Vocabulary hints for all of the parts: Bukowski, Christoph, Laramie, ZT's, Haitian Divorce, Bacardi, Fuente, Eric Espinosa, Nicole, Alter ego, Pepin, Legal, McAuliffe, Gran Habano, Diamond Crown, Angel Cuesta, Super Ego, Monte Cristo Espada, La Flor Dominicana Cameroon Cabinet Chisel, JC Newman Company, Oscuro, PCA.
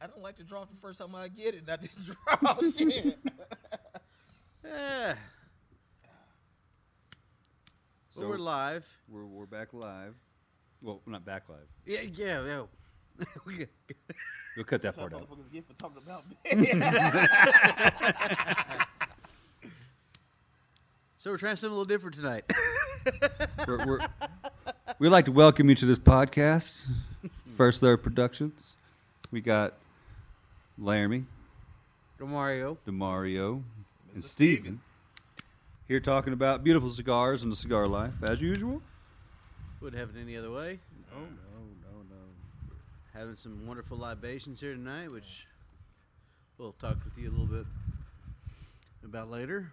I don't like to draw the first time I get it. And I didn't draw shit. Yeah. So we're live. We're back live. Well, we're not back live. Yeah. We'll cut that part out. Motherfuckers get for talking about me. So we're trying something a little different tonight. We'd like to welcome you to this podcast, First Layer Productions. We got Laramie, DeMario, and Steven here talking about beautiful cigars and the cigar life, as usual. Wouldn't have it any other way. No. Having some wonderful libations here tonight, which we'll talk with you a little bit about later.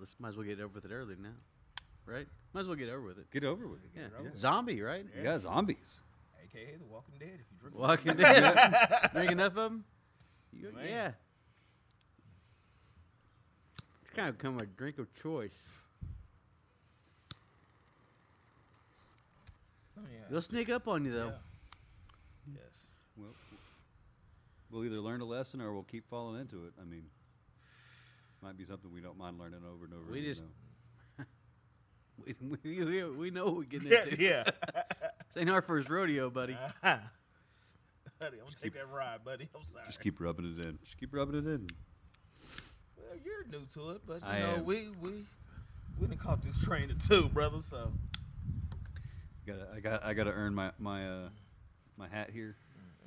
This might as well get over with it early now, right? Might as well get over with it. Yeah. Zombie, right? Yeah, zombies. AKA the Walking Dead, if you drink Walking Dead. Drink enough of them? Yeah. It's kind of become a drink of choice. Oh, yeah. They'll sneak up on you, though. Yeah. Yes. Well, we'll either learn a lesson or we'll keep falling into it. I mean, might be something we don't mind learning over and over again. We know what we're getting into. Yeah. This ain't our first rodeo, buddy. Buddy, I'm going to take that ride, buddy. I'm sorry. Just keep rubbing it in. Well, you're new to it, but I know. We done caught this trainer too, brother, so. I gotta earn my hat here.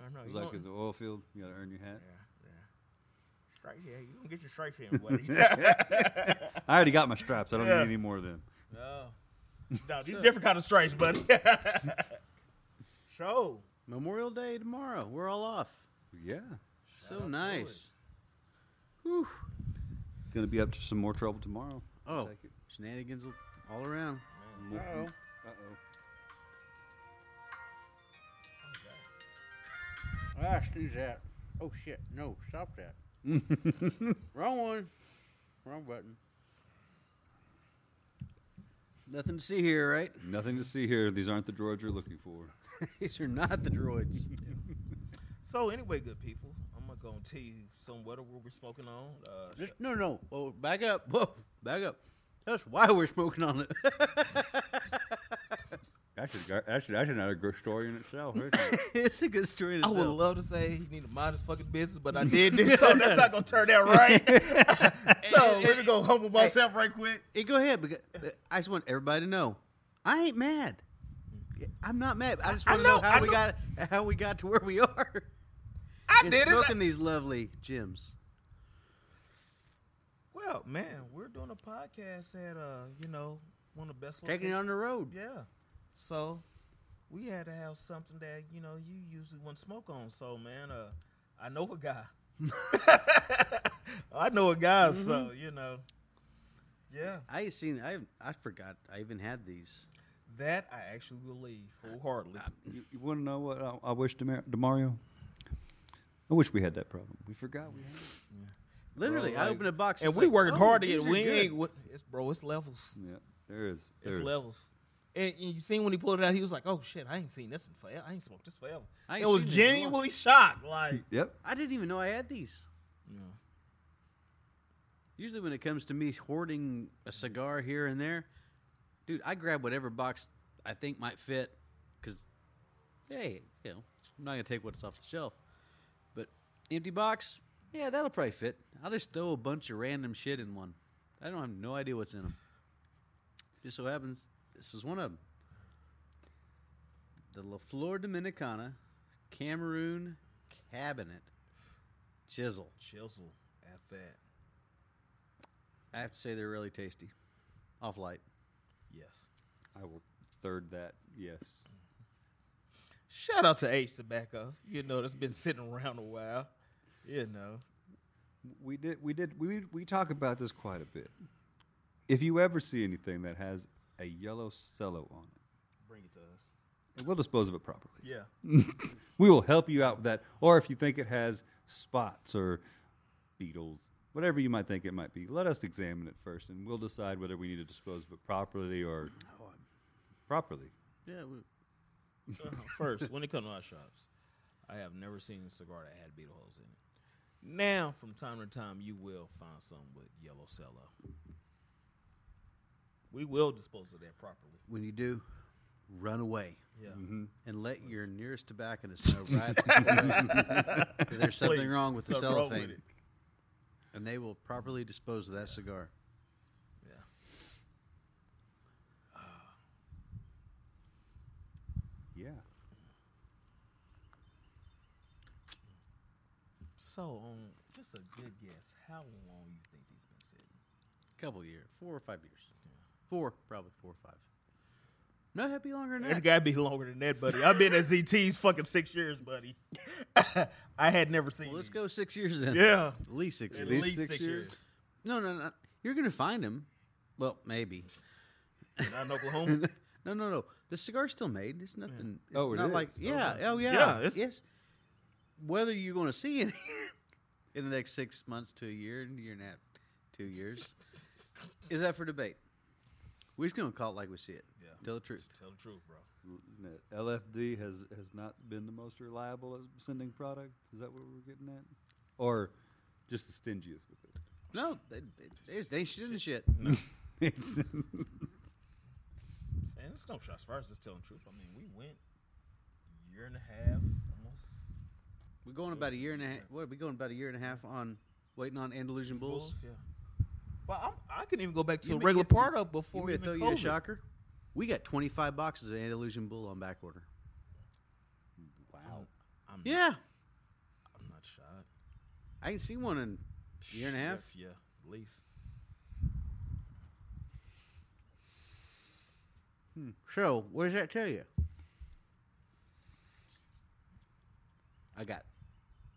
I know. It's like in the oil field, you got to earn your hat. Yeah. Yeah, you gonna get your stripes in, buddy. I already got my straps. I don't need any more of them. No, these different kind of stripes, buddy. So Memorial Day tomorrow, we're all off. Yeah, so nice. Whew. Gonna be up to some more trouble tomorrow. Oh, shenanigans all around. Uh oh. I snooze that. Oh shit! No, stop that. Wrong one. Wrong button. Nothing to see here, right? Nothing to see here. These aren't the droids you're looking for. These are not the droids. So anyway, good people, I'm not going to tell you some weather we're smoking on. No. Whoa, back up. That's why we're smoking on it. That's another good story in itself. It's a good story in itself. I would love to say he need to mind his fucking business, but I did this, so that's not going to turn out right. So let me go humble myself right quick. Hey, go ahead. Because I just want everybody to know, I ain't mad. I'm not mad. I just want to know how we got to where we are. Smoking these lovely gems. Well, man, we're doing a podcast at, one of the best locations. Taking it on the road. Yeah. So, we had to have something that, you usually wouldn't smoke on. So, man, I know a guy. Mm-hmm. So, yeah. I forgot I even had these. That I actually believe wholeheartedly. You want to know what I wish, DeMario? I wish we had that problem. We forgot we had it. Yeah. Literally, I opened a box. And we working hard to get it. It's levels. Yeah, there is. Levels. And you seen when he pulled it out, he was like, "Oh shit, I ain't seen this in forever. I ain't smoked this forever." It was genuinely shocked. Like, yep, I didn't even know I had these. No. Usually, when it comes to me hoarding a cigar here and there, dude, I grab whatever box I think might fit, because, hey, I'm not gonna take what's off the shelf. But empty box, yeah, that'll probably fit. I'll just throw a bunch of random shit in one. I don't have no idea what's in them. Just so happens. This was one of them. The La Flor Dominicana Cameroon Cabinet Chisel. Chisel at that. I have to say they're really tasty. Off light. Yes. I will third that. Yes. Shout out to H Tobacco. That's been sitting around a while. We talk about this quite a bit. If you ever see anything that has a yellow cello on it, bring it to us. And we'll dispose of it properly. Yeah. We will help you out with that. Or if you think it has spots or beetles, whatever you might think it might be, let us examine it first, and we'll decide whether we need to dispose of it properly or properly. Yeah. First, when it comes to our shops, I have never seen a cigar that had beetle holes in it. Now, from time to time, you will find some with yellow cello. We will dispose of that properly. When you do, run away. Yeah. Mm-hmm. And let your nearest tobacconist know right there's something wrong with the cellophane. And they will properly dispose of that cigar. Yeah. Yeah. So, just a good guess, how long you think these been sitting? A couple years, 4 or 5 years. Yeah. Probably four or five. No, it'd be longer than that. It's got to be longer than that, buddy. I've been at ZT's fucking 6 years, buddy. I had never seen Well, let's go 6 years then. Yeah. At least 6 years. At least six years. No. You're going to find him. Well, maybe. Not in Oklahoma? No. The cigar's still made. It's nothing. Yeah. It's not it is? Like, yeah. Okay. Oh, yeah. Yes. Whether you're going to see it in the next 6 months to a year and a half, 2 years, is that for debate? We're just going to call it like we see it. Yeah. Tell the truth. Tell the truth, bro. LFD has not been the most reliable at sending product. Is that what we're getting at? Or just the stingiest with it? No. They shouldn't shit. No. It's no shots fired. It's just telling the truth. I mean, we went a year and a half almost. We're going about a year and a half. What are we going about a year and a half on waiting on Andalusian Bulls? Yeah. Well, I can even go back to a regular part up before we throw you a shocker. We got 25 boxes of Andalusian Bull on back order. Wow. I'm not shocked. I ain't seen one in a year and a half. Yeah, at least. So, what does that tell you?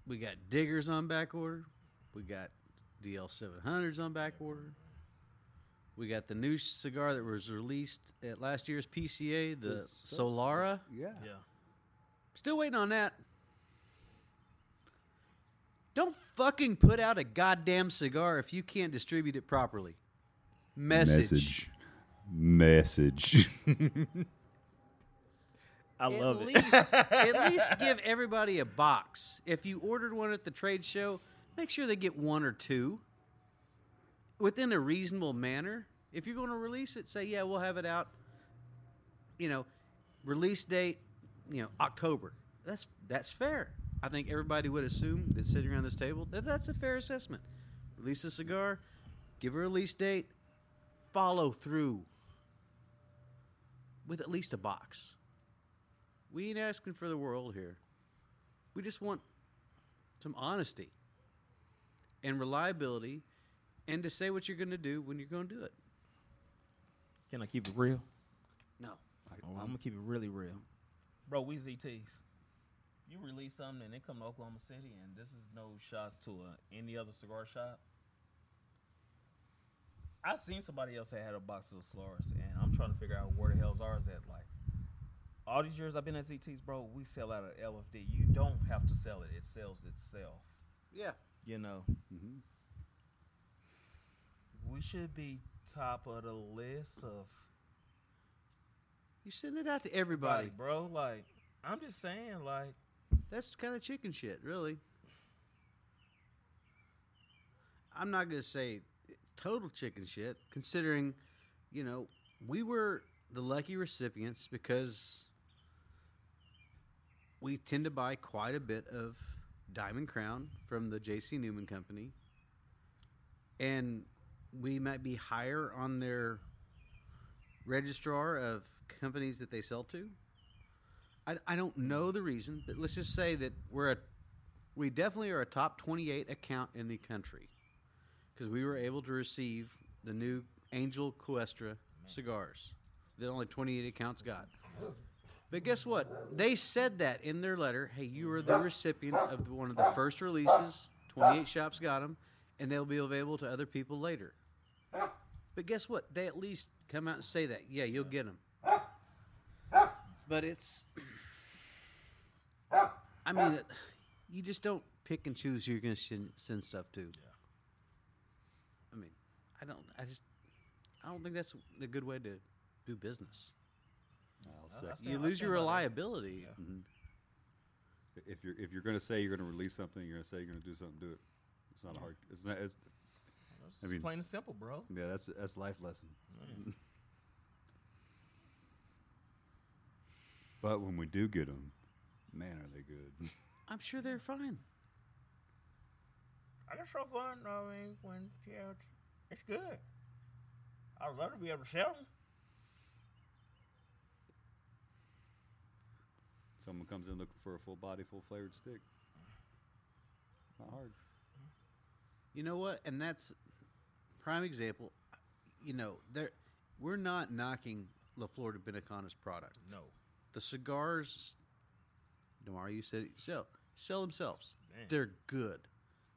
We got Diggers on back order. We got DL700's on back order. We got the new cigar that was released at last year's PCA, the Solara. Yeah. Still waiting on that. Don't fucking put out a goddamn cigar if you can't distribute it properly. Message. I love it. At least give everybody a box. If you ordered one at the trade show, make sure they get one or two within a reasonable manner. If you're going to release it, say, yeah, we'll have it out, release date, October. That's fair. I think everybody would assume that sitting around this table, that's a fair assessment. Release a cigar, give a release date, follow through with at least a box. We ain't asking for the world here. We just want some honesty and reliability, and to say what you're going to do when you're going to do it. Can I keep it real? No. I'm going to keep it really real. Bro, we ZT's. You release something, and they come to Oklahoma City, and this is no shots to any other cigar shop. I've seen somebody else that had a box of Solaris, and I'm trying to figure out where the hell's ours at. Like, all these years I've been at ZT's, bro, we sell out of LFD. You don't have to sell it. It sells itself. Yeah. We should be top of the list of. You send it out to everybody, bro. Like, I'm just saying, like, that's kind of chicken shit, really. I'm not gonna say total chicken shit, considering, we were the lucky recipients because we tend to buy quite a bit of Diamond Crown from the JC Newman Company, and we might be higher on their registrar of companies that they sell to. I don't know the reason, but let's just say that we definitely are a top 28 account in the country because we were able to receive the new Angel Cuesta cigars that only 28 accounts got. But guess what? They said that in their letter. Hey, you are the recipient of one of the first releases. 28 shops got them, and they'll be available to other people later. But guess what? They at least come out and say that. Yeah, you'll get them. But it's... I mean, you just don't pick and choose who you're going to send stuff to. Yeah. I mean, I don't think that's a good way to do business. You lose your reliability. Yeah. Mm-hmm. If you're going to say you're going to release something, you're going to say you're going to do something, do it. It's not hard. It's not. It's plain and simple, bro. Yeah, that's life lesson. Right. But when we do get them, man, are they good? I'm sure they're fine. I guess so fun. I mean, when yeah, it's good. I'd love to be able to sell them. Someone comes in looking for a full body, full flavored stick. Not hard. You know what? And that's prime example. You know, we're not knocking La Flor Dominicana's product. No. The cigars, DeMario, you said it yourself, sell themselves. Damn. They're good.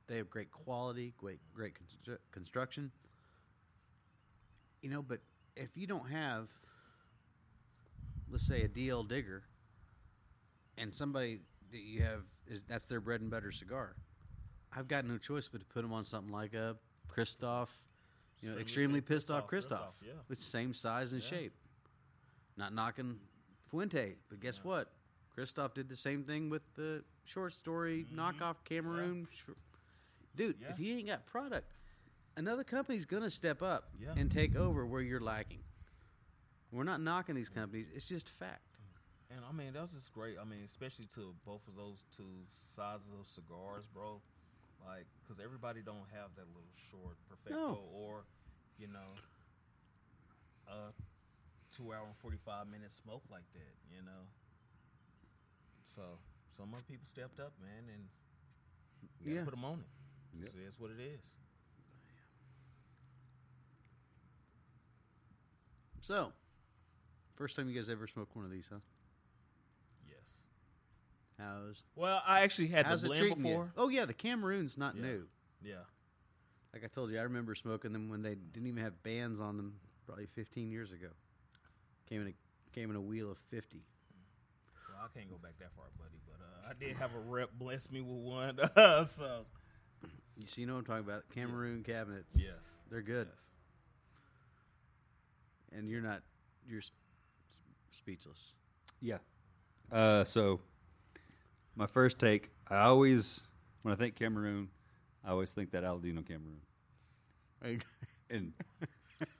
They have great quality, great construction. You know, but if you don't have, let's say, a DL Digger, and somebody that you have, that's their bread and butter cigar, I've got no choice but to put them on something like a Christoph, you know, extremely pissed off Christoph. Yeah. With same size and shape. Not knocking Fuente, but guess what? Christoph did the same thing with the short story, knockoff Cameroon. Yeah. Dude, if you ain't got product, another company's going to step up and take over where you're lacking. We're not knocking these companies. It's just fact. And, I mean, that was just great. I mean, especially to both of those two sizes of cigars, bro. Like, because everybody don't have that little short Perfecto or, you know, a 2 hour and 45 minute smoke like that, you know. So, some other people stepped up, man, and you gotta put them on it. Yep. So that's what it is. So, first time you guys ever smoked one of these, huh? Yes. Well, I actually had the blend before. Oh, yeah, the Cameroon's not new. Yeah. Like I told you, I remember smoking them when they didn't even have bands on them probably 15 years ago. Came in a wheel of 50. Well, I can't go back that far, buddy, but I did have a rep bless me with one. So. You see, you know what I'm talking about. Cameroon cabinets. Yes. They're good. Yes. And you're not... You're speechless. Yeah. So, my first take, I always, when I think Cameroon, I always think that Aladino Cameroon. And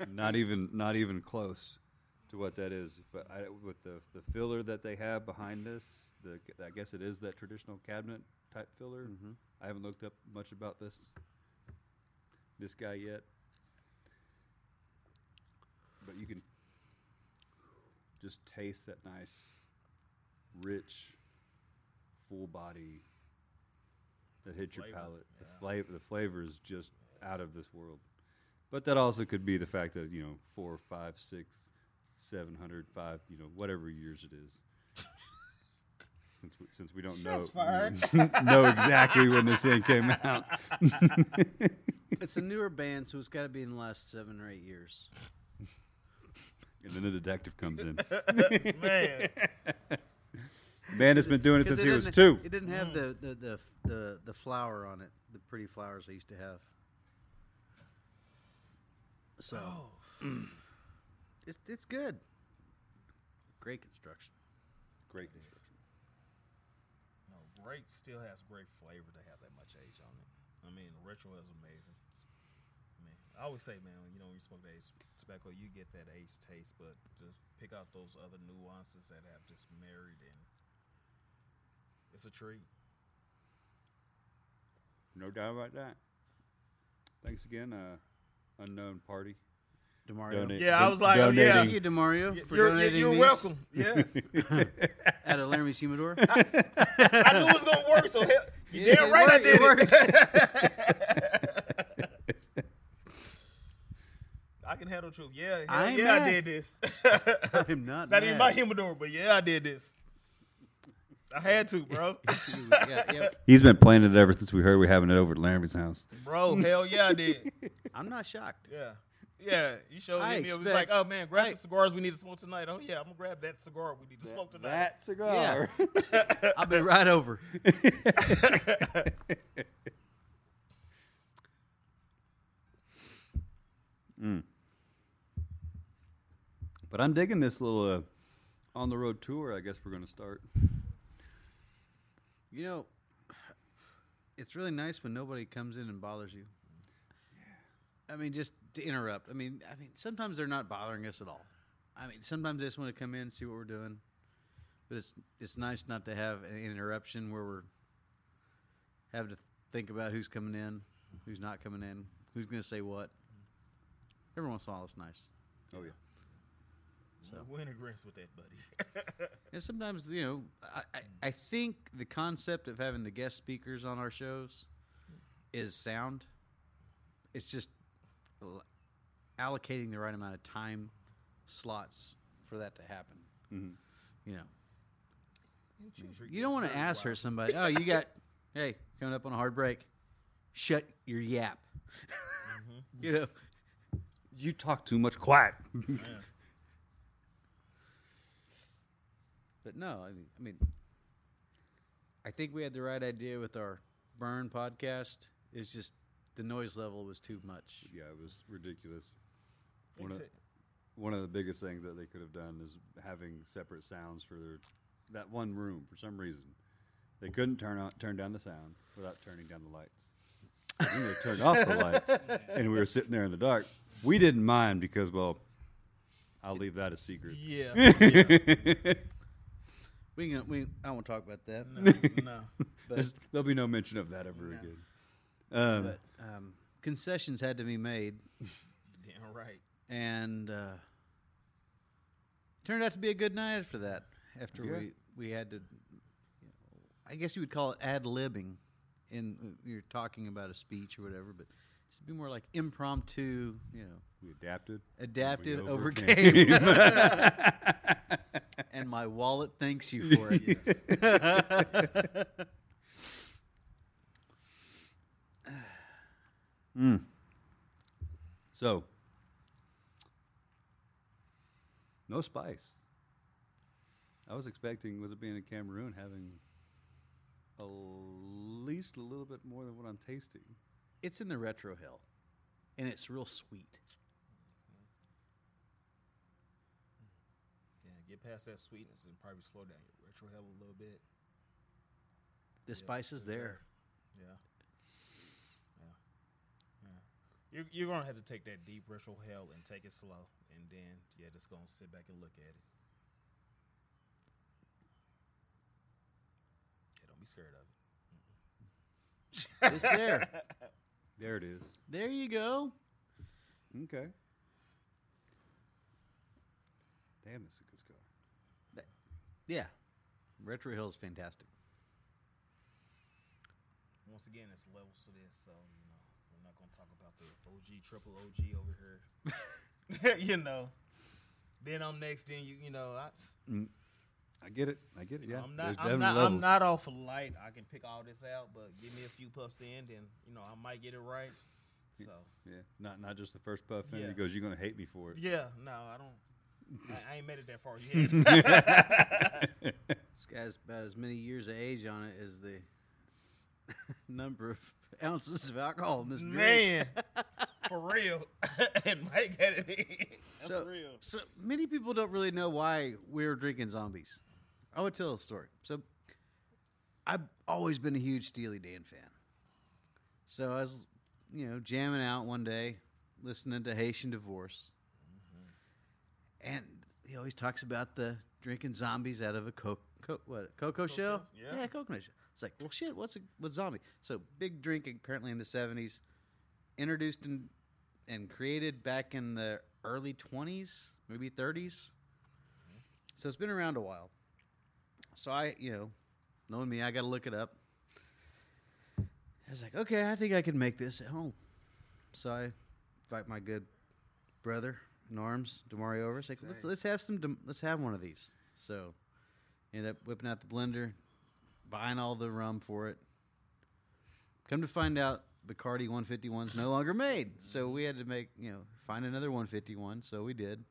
not even close to what that is. But with the filler that they have behind this, I guess it is that traditional cabinet type filler. Mm-hmm. I haven't looked up much about this guy yet. But you can... just taste that nice, rich, full body that hits your palate. Yeah. The flavor is just out of this world. But that also could be the fact that, you know, 4, 5, 6, 705, you know, whatever years it is. Since we don't know exactly when this thing came out. It's a newer band, so it's got to be in the last 7 or 8 years. And then the detective comes in. Man. Man has been doing it since he was 2. It didn't have the flower on it, the pretty flowers they used to have. So, it's good. Great construction. Great construction. No, great still has great flavor to have that much age on it. I mean, the ritual is amazing. I always say, man, you know, when you smoke that aged tobacco, you get that aged taste, but just pick out those other nuances that have just married, and it's a treat. No doubt about that. Thanks again, Unknown Party. DeMario. I was like, thank you, DeMario, for donating You're these. Welcome, yes. At a Laramie humidor. I knew it was going to work, so you're damn right I did it. I can handle truth. I did this. I'm not mad. Not even my humidor, but I did this. I had to, bro. He's been playing it ever since we heard we're having it over at Laramie's house. Bro, hell yeah, I did. I'm not shocked. Yeah. You showed me. It was like, oh, man, grab the cigars we need to smoke tonight. Oh, yeah, I'm going to grab that cigar we need to smoke tonight. That cigar. Yeah. I'll be right over. But I'm digging this little on-the-road tour I guess we're going to start. You know, it's really nice when nobody comes in and bothers you. Yeah. I mean, just to interrupt. I mean, sometimes they're not bothering us at all. I mean, sometimes they just want to come in and see what we're doing. But it's nice not to have an interruption where we're having to think about who's coming in, who's not coming in, who's going to say what. Every once in a while, it's nice. Oh, yeah. So. We're in agreement with that, buddy. And sometimes, you know, I think the concept of having the guest speakers on our shows is sound. It's just allocating the right amount of time slots for that to happen. Mm-hmm. You know. You don't want to ask her somebody, oh, you got, hey, coming up on a hard break. Shut your yap. Mm-hmm. You know. You talk too much. Quiet. Yeah. But no, I mean, I think we had the right idea with our Burn podcast. It's just the noise level was too much. Yeah, it was ridiculous. One of the biggest things that they could have done is having separate sounds for that one room. For some reason, they couldn't turn down the sound without turning down the lights. They turned off the lights, and we were sitting there in the dark. We didn't mind because, well, I'll leave that a secret. Yeah. Yeah. I won't talk about that. No. But there'll be no mention of that ever again. But concessions had to be made. Damn right. And turned out to be a good night after that. After we had to, you know, I guess you would call it ad-libbing. You're talking about a speech or whatever, but it'd be more like impromptu, you know. We adapted. Adapted, overcame. And my wallet thanks you for it. Yes. Mm. So, no spice. I was expecting, with it being in Cameroon, having at least a little bit more than what I'm tasting. It's in the retro hill, and it's real sweet. Get past that sweetness and probably slow down your retro hell a little bit. The spice is there. Yeah. You're going to have to take that deep retro hell and take it slow. And then, just going to sit back and look at it. Yeah, don't be scared of it. It's there. There it is. There you go. Okay. Damn, that's a good score. Yeah. Retro Hill's fantastic. Once again, it's levels to this, so, you know, we're not going to talk about the OG, triple OG over here. You know. Then I'm next, then you know. I get it. I get it. I'm not off of light. I can pick all this out, but give me a few puffs in, then, you know, I might get it right. So. Yeah. Not just the first puff in. He goes, you're going to hate me for it. Yeah. No, I don't. I ain't made it that far yet. This guy's about as many years of age on it as the number of ounces of alcohol in this drink. Man, for real. And Mike had it in. So, for real. So many people don't really know why we're drinking zombies. I would tell a story. So I've always been a huge Steely Dan fan. So I was, jamming out one day, listening to Haitian Divorce. And he always talks about the drinking zombies out of a cocoa shell? Yeah, coconut shell. It's like, well, shit, what's zombie? So big drink apparently in the 70s, introduced and created back in the early 20s, maybe 30s. Mm-hmm. So it's been around a while. So I, knowing me, I got to look it up. I was like, okay, I think I can make this at home. So I invite my good brother in arms, DeMario, over. It's like, let's have one of these. So, end up whipping out the blender, buying all the rum for it. Come to find out, Bacardi 151's no longer made. So we had to make, find another 151. So we did.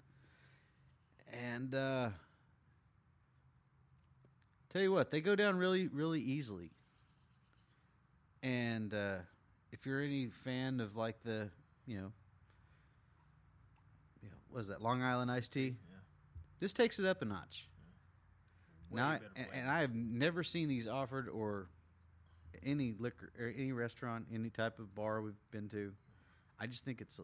And tell you what, they go down really, really easily. And if you're any fan of like the, was that Long Island iced tea? Yeah. This takes it up a notch. Yeah. Now, I have never seen these offered or any liquor or any restaurant, any type of bar we've been to, I just think it's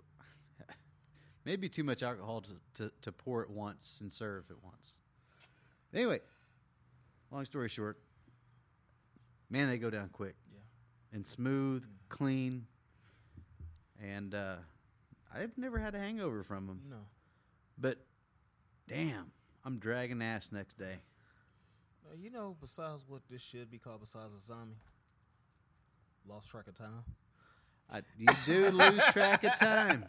maybe too much alcohol to pour at once and serve at once. Anyway, long story short, man, they go down quick. Yeah. And smooth, clean, and I've never had a hangover from them. No. But, damn, I'm dragging ass next day. You know, besides what this should be called, besides a zombie, lost track of time. You do lose track of time.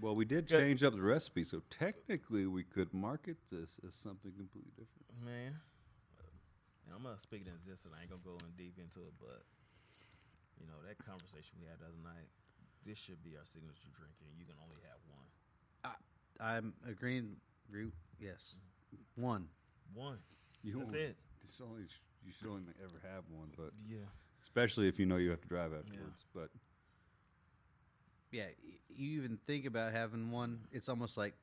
Well, we did change up the recipe, so technically we could market this as something completely different. Man, I'm not speaking as this, and I ain't going to go in deep into it, but, you know, that conversation we had the other night, this should be our signature drink, and you can only have one. I'm agreeing, yes. Mm-hmm. One. That's it. You should only ever have one, but yeah, especially if you know you have to drive afterwards. Yeah. But yeah, you even think about having one. It's almost like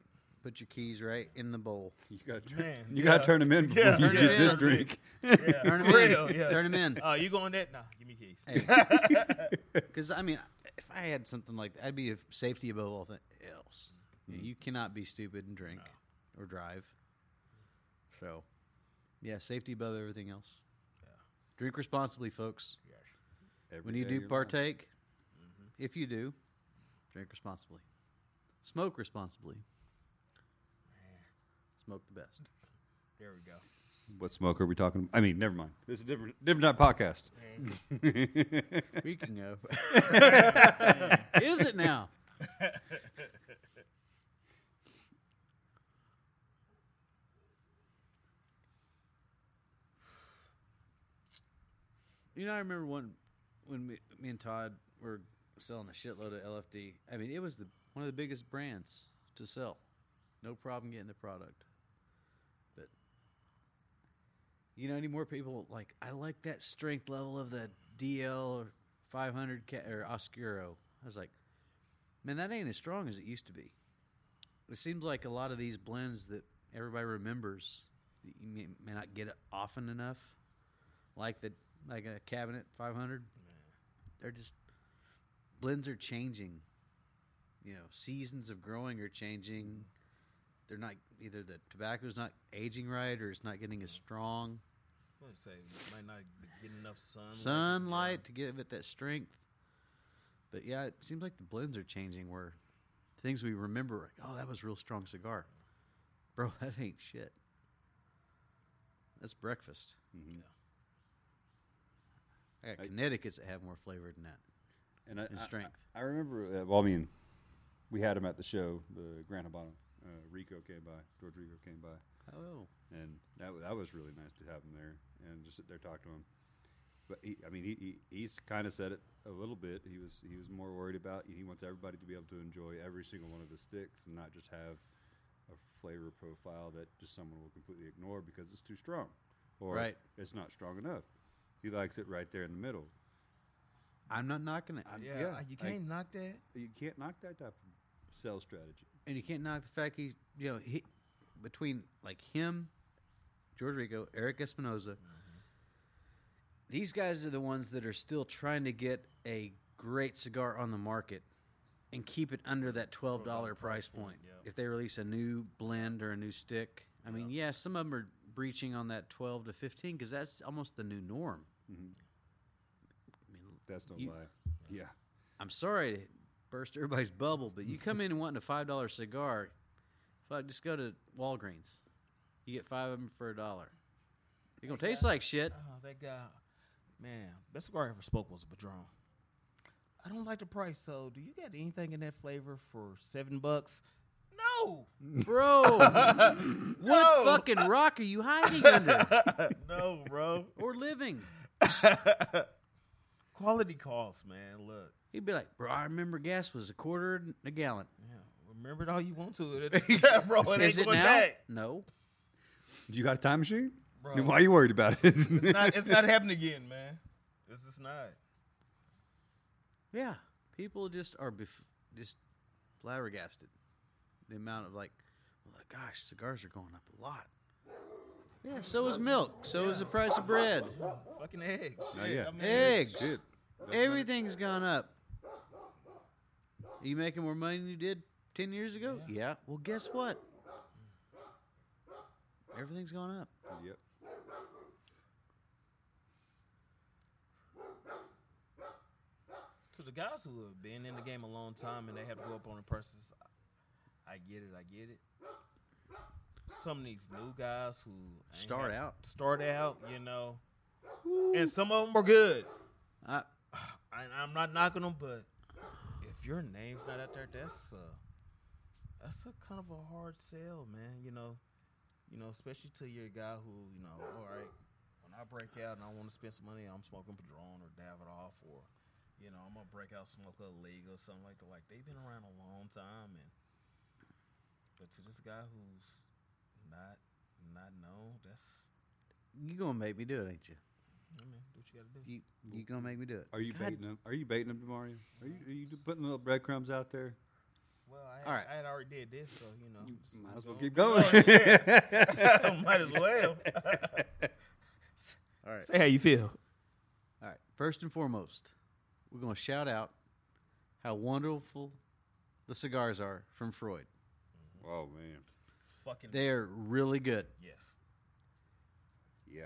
put your keys right in the bowl. You got to turn them in before you get this drink. Turn them in. Oh, you going that? Nah, give me keys. Because I mean, if I had something like that, I'd be safety above all else. Mm-hmm. You cannot be stupid and drink or drive. So. Yeah, safety above everything else. Yeah. Drink responsibly, folks. Yes. When you do partake, if you do, drink responsibly. Smoke responsibly. Man. Smoke the best. There we go. What smoke are we talking about? I mean, never mind. This is a different type of podcast. We can go. Is it now? You know, I remember when me and Todd were selling a shitload of LFD. I mean, it was one of the biggest brands to sell. No problem getting the product. But, you know, any more people, like, I like that strength level of the DL or 500 or Oscuro. I was like, man, that ain't as strong as it used to be. It seems like a lot of these blends that everybody remembers, that you may not get it often enough, like a Cabinet 500, they're just blends are changing. You know, seasons of growing are changing. They're not either the tobacco's not aging right, or it's not getting as strong. I would say it might not get enough sunlight to give it that strength. But yeah, it seems like the blends are changing. Where things we remember, like, oh, that was a real strong cigar, bro. That ain't shit. That's breakfast. Mm-hmm. Yeah. I got Connecticut's that have more flavor than that, and strength. I remember. Well, I mean, we had him at the show. The Gran Habano, Rico came by. George Rico came by. Oh, and that was really nice to have him there and just sit there talk to him. But he's kind of said it a little bit. He was more worried about. He wants everybody to be able to enjoy every single one of the sticks and not just have a flavor profile that just someone will completely ignore because it's too strong, or it's not strong enough. He likes it right there in the middle. I'm not knocking it. You can't knock that. You can't knock that type of sales strategy. And you can't knock the fact he's, you know, between like him, George Rico, Eric Espinosa, these guys are the ones that are still trying to get a great cigar on the market and keep it under that $12 price point. Yeah. If they release a new blend or a new stick, I mean, yeah, some of them are breaching on that 12 to 15 because that's almost the new norm. Mm-hmm. I mean, that's no lie. Yeah. I'm sorry to burst everybody's bubble, but you come in wanting a $5 cigar, if I just go to Walgreens, you get 5 of them for $1. They're going to taste like shit. Oh, that guy. Man, best cigar I ever spoke was a Padron. I don't like the price, so do you got anything in that flavor for $7? No, bro. What fucking rock are you hiding under? No, bro. Or living. Quality costs, man. Look, he'd be like, bro, I remember gas was $0.25 a gallon. Yeah, remember it all you want to. Yeah, bro. It is ain't it now? Back. No. You got a time machine? Bro. Then why are you worried about it? It's not happening again, man. It's just not. Yeah, people just are just flabbergasted. The amount of like, well, gosh, cigars are going up a lot. Yeah, so is milk. So is the price of bread. Fucking eggs. Yeah. I mean, eggs. Everything's gone up. Are you making more money than you did 10 years ago? Yeah. Well, guess what? Everything's gone up. Yep. So the guys who have been in the game a long time and they have to go up on a person's, I get it. Some of these new guys who start out, you know, Woo. And some of them are good. I'm not knocking them, but if your name's not out there, that's a kind of a hard sell, man. You know, especially to your guy who, you know, all right, when I break out and I want to spend some money, I'm smoking Padron or Davidoff or, you know, I'm gonna break out smoking a Legal or something like that. Like they've been around a long time, but to this guy who's not known, that's you gonna make me do it, ain't you? I mean, do what you gotta do. You gonna make me do it? Are you baiting him? Are you baiting him, DeMario? Are you putting little breadcrumbs out there? Well, I had already did this, so you know. You might as well keep going. Might as well. All right. Say how you feel. All right. First and foremost, we're going to shout out how wonderful the cigars are from Freud. Oh, man. Fucking. They're really good. Yes. Yeah.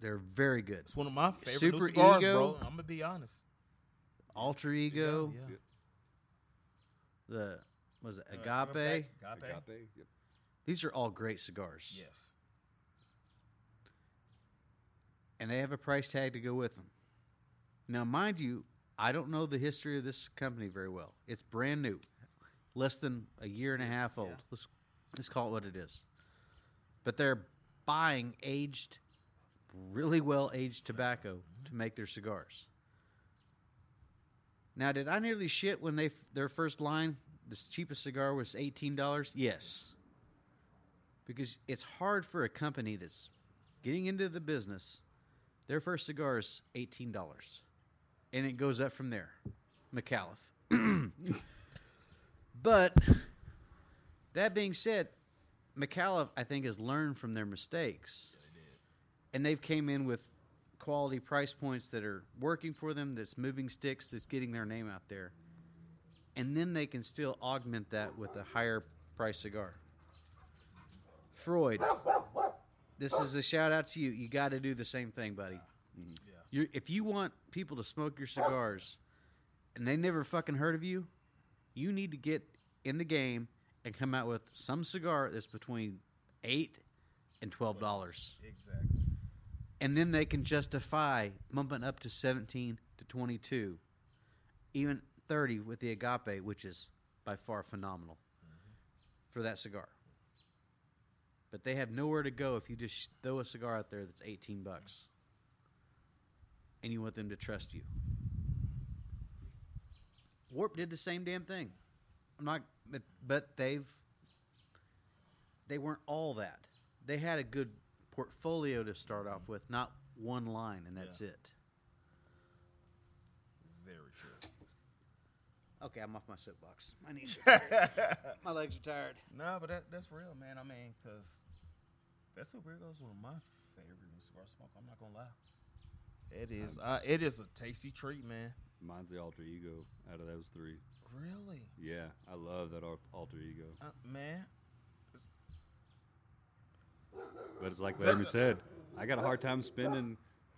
They're very good. It's one of my favorite Super cigars, Ego, bro. I'm going to be honest. Alter Ego. Yeah. The was it Agape? Agape. Yep. These are all great cigars. Yes. And they have a price tag to go with them. Now, mind you, I don't know the history of this company very well. It's brand new, less than a year and a half old. Yeah. Let's call it what it is. But they're buying aged, really well-aged tobacco to make their cigars. Now, did I nearly shit when their first line, the cheapest cigar was $18? Yes. Because it's hard for a company that's getting into the business. Their first cigar is $18. And it goes up from there. McAuliffe. But that being said, McAuliffe, I think, has learned from their mistakes. Yeah, they did. And they've came in with quality price points that are working for them, that's moving sticks, that's getting their name out there. And then they can still augment that with a higher price cigar. Freud, this is a shout out to you. You got to do the same thing, buddy. Mm-hmm. Yeah. If you want people to smoke your cigars and they never fucking heard of you, you need to get in the game and come out with some cigar that's between $8 and $12. Exactly. And then they can justify bumping up to 17 to 22, even 30 with the Agape, which is by far phenomenal for that cigar. But they have nowhere to go if you just throw a cigar out there that's $18, and you want them to trust you. Warp did the same damn thing. I'm not, but they weren't all that. They had a good portfolio to start off with, not one line, and that's it. Very true. Okay, I'm off my soapbox. My knees are tired. My legs are tired. No, but that's real, man. I mean, because that's what Virgo's one of my favorite cigar smoke. I'm not going to lie. It is a tasty treat, man. Mine's the Alter Ego out of those three. Really? Yeah, I love that Alter Ego. Man. But it's like Laramie said, I got a hard time spending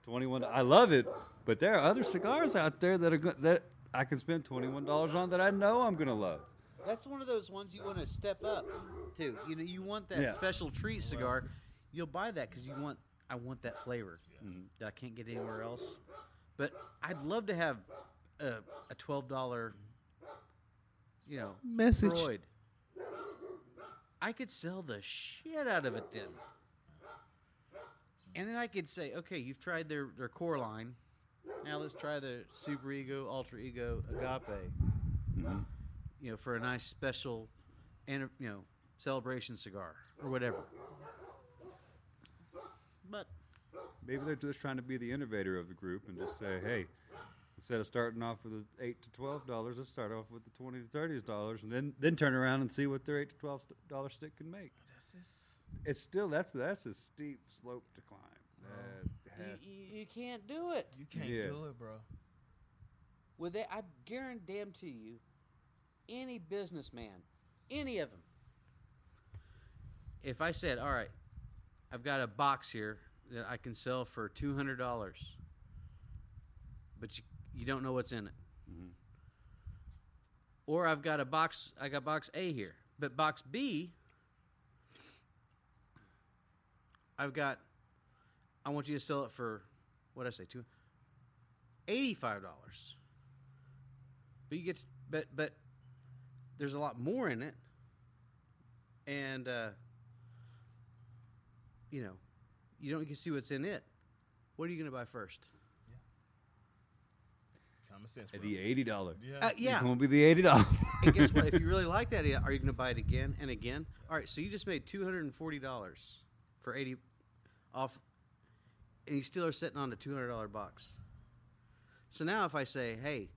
$21. I love it, but there are other cigars out there that I can spend $21 on that I know I'm going to love. That's one of those ones you want to step up to. You know, you want that special treat cigar. You'll buy that because I want that flavor that I can't get anywhere else. But I'd love to have a $12, you know, message. Freud. I could sell the shit out of it then. And then I could say, okay, you've tried their core line. Now let's try the Super Ego, Alter Ego, Agape. Mm-hmm. You know, for a nice special, celebration cigar or whatever. But maybe they're just trying to be the innovator of the group and just say, hey, instead of starting off with the $8 to $12, let's start off with the $20 to $30, and then turn around and see what their $8 to $12 stick can make. That's it's still that's a steep slope to climb. You can't do it. You can't do it, bro. With that, I guarantee you, any businessman, any of them, if I said, all right, I've got a box here that I can sell for $200, but you don't know what's in it. Mm-hmm. Or I've got a box, I got box A here, but box B, I want you to sell it for, $85. But you get, but there's a lot more in it, and you don't get to see what's in it. What are you going to buy first? Yeah. Common sense. The $80. Yeah. It's going to be the $80. And guess what? If you really like that, are you going to buy it again and again? Yeah. All right. So you just made $240 for $80 off, and you still are sitting on a $200 box. So now, if I say, hey,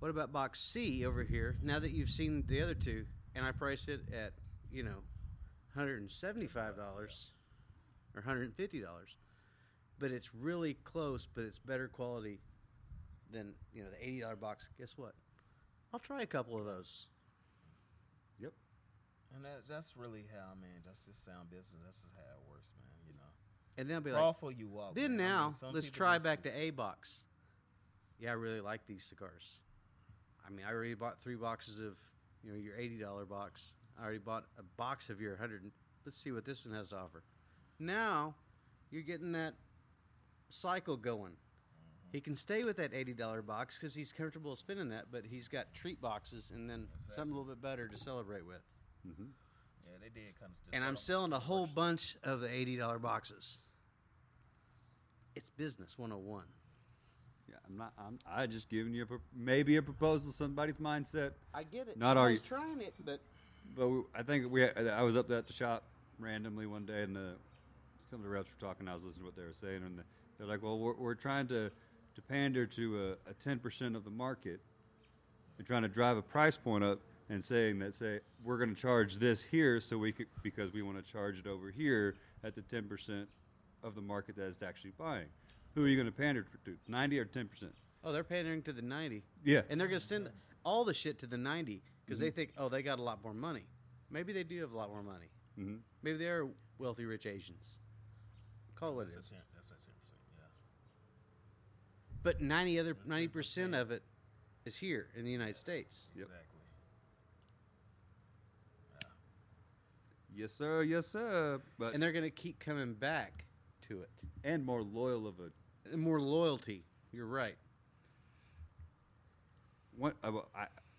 what about box C over here? Now that you've seen the other two, and I priced it at, $175 or $150, but it's really close, but it's better quality than the $80 box. Guess what? I'll try a couple of those. Yep. And that's really how, man. That's just sound business. That's just how it works, man. And then I'll be awful like, you up. Then man. Now let's try back to A box. Yeah, I really like these cigars. I already bought 3 boxes of, your $80 box. I already bought a box of your 100. Let's see what this one has to offer. Now, you're getting that cycle going. Mm-hmm. He can stay with that $80 box because he's comfortable spending that, but he's got treat boxes and then something a little bit better to celebrate with. Mm-hmm. Yeah, they did come. And I'm selling a whole bunch of the $80 boxes. It's business 101. Yeah, I just giving you maybe a proposal. Somebody's mindset. I get it. Not always trying it, but I think I was up at the shop randomly one day, and some of the reps were talking. I was listening to what they were saying, and they're like, "Well, we're trying to pander to a 10% of the market, and trying to drive a price point up, and saying that we're going to charge this here, so we could because we want to charge it over here at the 10% of the market that is actually buying." Who are you going to pander to, 90 or 10%? Oh, they're pandering to the 90. Yeah. And they're going to send all the shit to the 90 because they think, they got a lot more money. Maybe they do have a lot more money. Mm-hmm. Maybe they are wealthy, rich Asians. Call it what it is. That's that 10%, yeah. But 90% of it is here in the United States. Exactly. Yep. Yeah. Yes, sir. Yes, sir. But and they're going to keep coming back to it. And more loyal of it. More loyalty. You're right.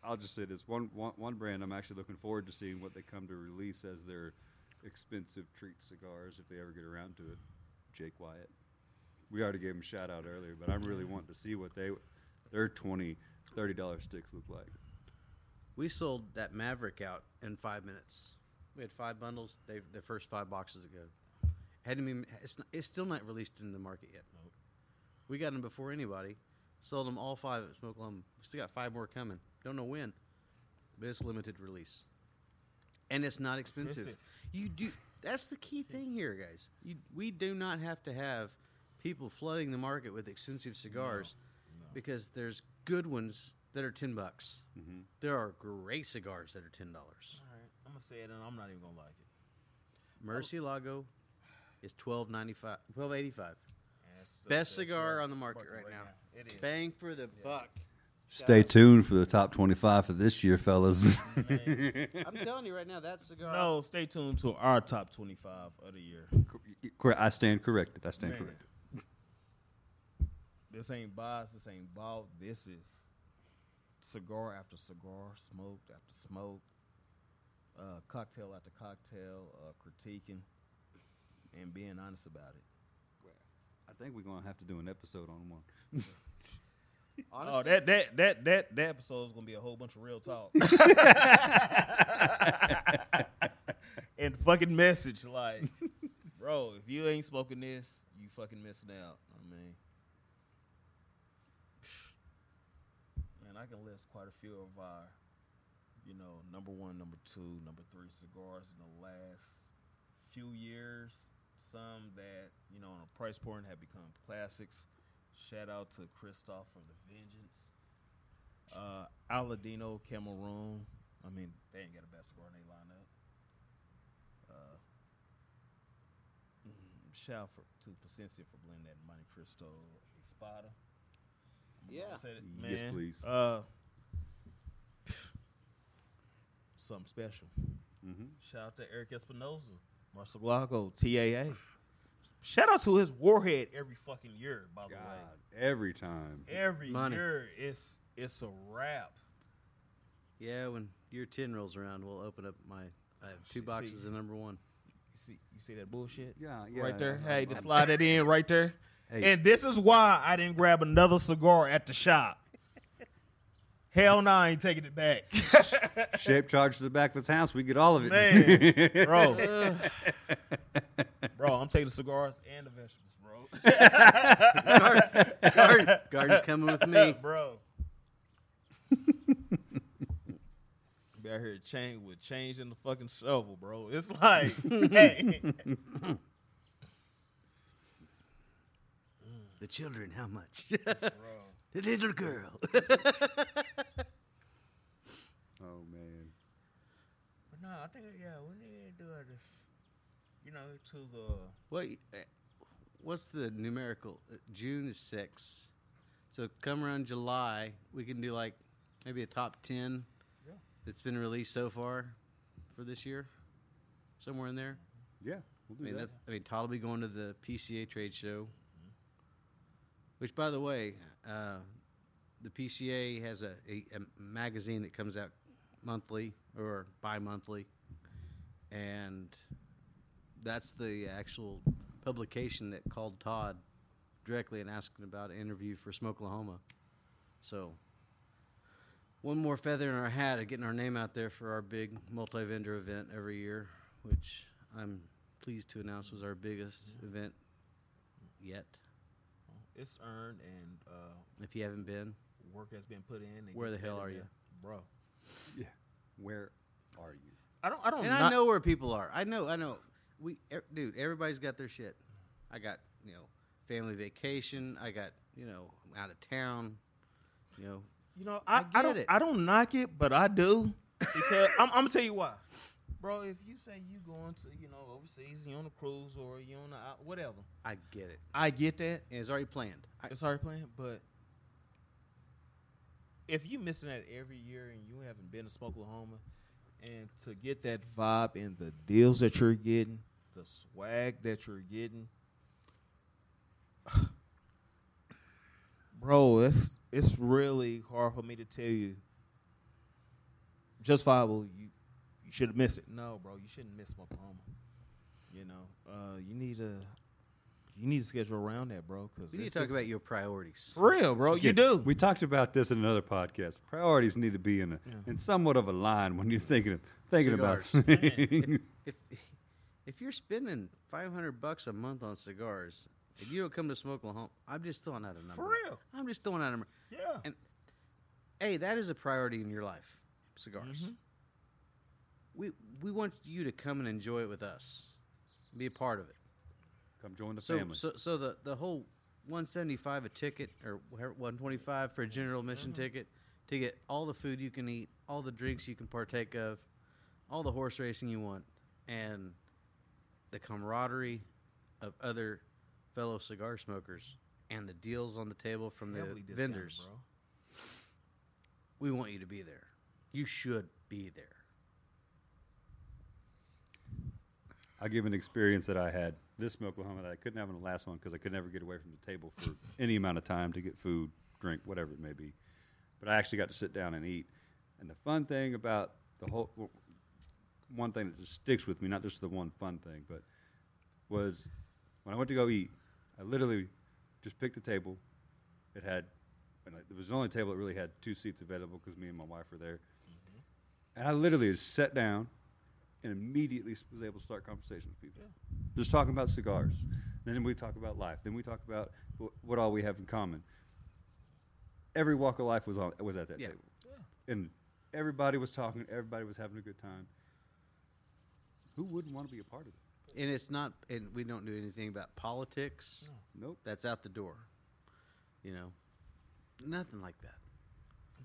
I'll just say this. One brand I'm actually looking forward to seeing what they come to release as their expensive treat cigars, if they ever get around to it. Jake Wyatt. We already gave him a shout-out earlier, but I'm really wanting to see what their $20, $30 sticks look like. We sold that Maverick out in 5 minutes. We had 5 bundles. The first 5 boxes ago. It's still not released in the market yet. Nope. We got them before anybody. Sold them all 5 at Smoklahoma. We still got 5 more coming. Don't know when, but it's limited release, and it's not expensive. You do. That's the key thing here, guys. We do not have to have people flooding the market with expensive cigars because there's good ones that are $10. Mm-hmm. There are great cigars that are $10. All right, I'm gonna say it, and I'm not even gonna like it. Murcielago. It's $12.95, $12.85. Best cigar on the market right now. It is. Bang for the buck. Stay tuned for the top 25 for this year, fellas. I'm telling you right now, that cigar. No, stay tuned to our top 25 of the year. I stand corrected. I stand corrected. This ain't bias. This ain't bought. This is cigar after cigar, smoke after smoke, cocktail after cocktail, critiquing. And being honest about it. Well, I think we're gonna have to do an episode on one. Honestly, that episode is gonna be a whole bunch of real talk and fucking message. Like, bro, if you ain't smoking this, you fucking missing out. I can list quite a few of our, number 1, number 2, number 3 cigars in the last few years, some that, you know, on a price point have become classics. Shout out to Christoph for the Vengeance. Aladino Cameroon. I mean, they ain't got a bad score in their lineup. Shout out to Placencia for blending that Monte Cristo Espada. Yeah. Yes, please. Something special. Mm-hmm. Shout out to Eric Espinosa, Marcel Blanco, TAA. Shout out to his Warhead every fucking year, by the way. Every time. Every year, it's a wrap. Yeah, when year 10 rolls around, we'll open up my two boxes of number one. You see that bullshit? Yeah. Right there. Hey, just slide it in right there. Hey. And this is why I didn't grab another cigar at the shop. Hell no, I ain't taking it back. Shape charge to the back of his house. We get all of it. Man, bro, I'm taking the cigars and the vegetables, bro. Garden's coming with me. Bro. Be out here with change in the fucking shovel, bro. It's like, hey. The children, how much? The little girl. Oh, man. But no, I think, we need to do this, to the... Wait, what's the numerical? June is 6. So come around July, we can do, maybe a top 10 that's been released so far for this year. Somewhere in there. Yeah, we'll do that. Todd will be going to the PCA trade show. Which, by the way, the PCA has a magazine that comes out monthly or bi-monthly, and that's the actual publication that called Todd directly and asked him about an interview for Smoklahoma. So one more feather in our hat of getting our name out there for our big multi-vendor event every year, which I'm pleased to announce was our biggest event yet. It's earned, and if you haven't been, work has been put in. Where the hell are you, bro? Yeah, where are you? I don't. And I know where people are. I know. Everybody's got their shit. I got family vacation. I got out of town. I don't. I don't knock it, but I do. Because I'm gonna tell you why, bro. If you say you going to overseas, you on a cruise or you on a whatever, I get it. I get that, and it's already planned. But if you missing that every year and you haven't been to Smoklahoma, and to get that vibe and the deals that you're getting, the swag that you're getting, bro, it's really hard for me to tell you. Justifiable, you should have missed it. No, bro, you shouldn't miss Smoklahoma. You need to schedule around that, bro. Because you need to talk about your priorities. For real, bro, you do. We talked about this in another podcast. Priorities need to be in somewhat of a line when you're thinking cigars. About if you're spending $500 a month on cigars, if you don't come to Smoklahoma, I'm just throwing out a number. For real, I'm just throwing out a number. Yeah. And hey, that is a priority in your life, cigars. Mm-hmm. We want you to come and enjoy it with us. Be a part of it. Come join the family. So the whole $175 a ticket or $125 for a general admission ticket to get all the food you can eat, all the drinks you can partake of, all the horse racing you want, and the camaraderie of other fellow cigar smokers and the deals on the table from the vendors. Bro. We want you to be there. You should be there. I'll give an experience that I had this Smoklahoma that I couldn't have in the last one because I could never get away from the table for any amount of time to get food, drink, whatever it may be. But I actually got to sit down and eat. And the fun thing about the whole one thing that just sticks with me, not just the one fun thing, but was when I went to go eat, I literally just picked a table. It was the only table that really had two seats available because me and my wife were there. Mm-hmm. And I literally just sat down and immediately was able to start conversations with people. Yeah. Just talking about cigars. Then we talk about life. Then we talk about what all we have in common. Every walk of life was at that table. Yeah. And everybody was talking. Everybody was having a good time. Who wouldn't want to be a part of it? and it's not, and we don't do anything about politics. No. Nope. That's out the door. You know, nothing like that.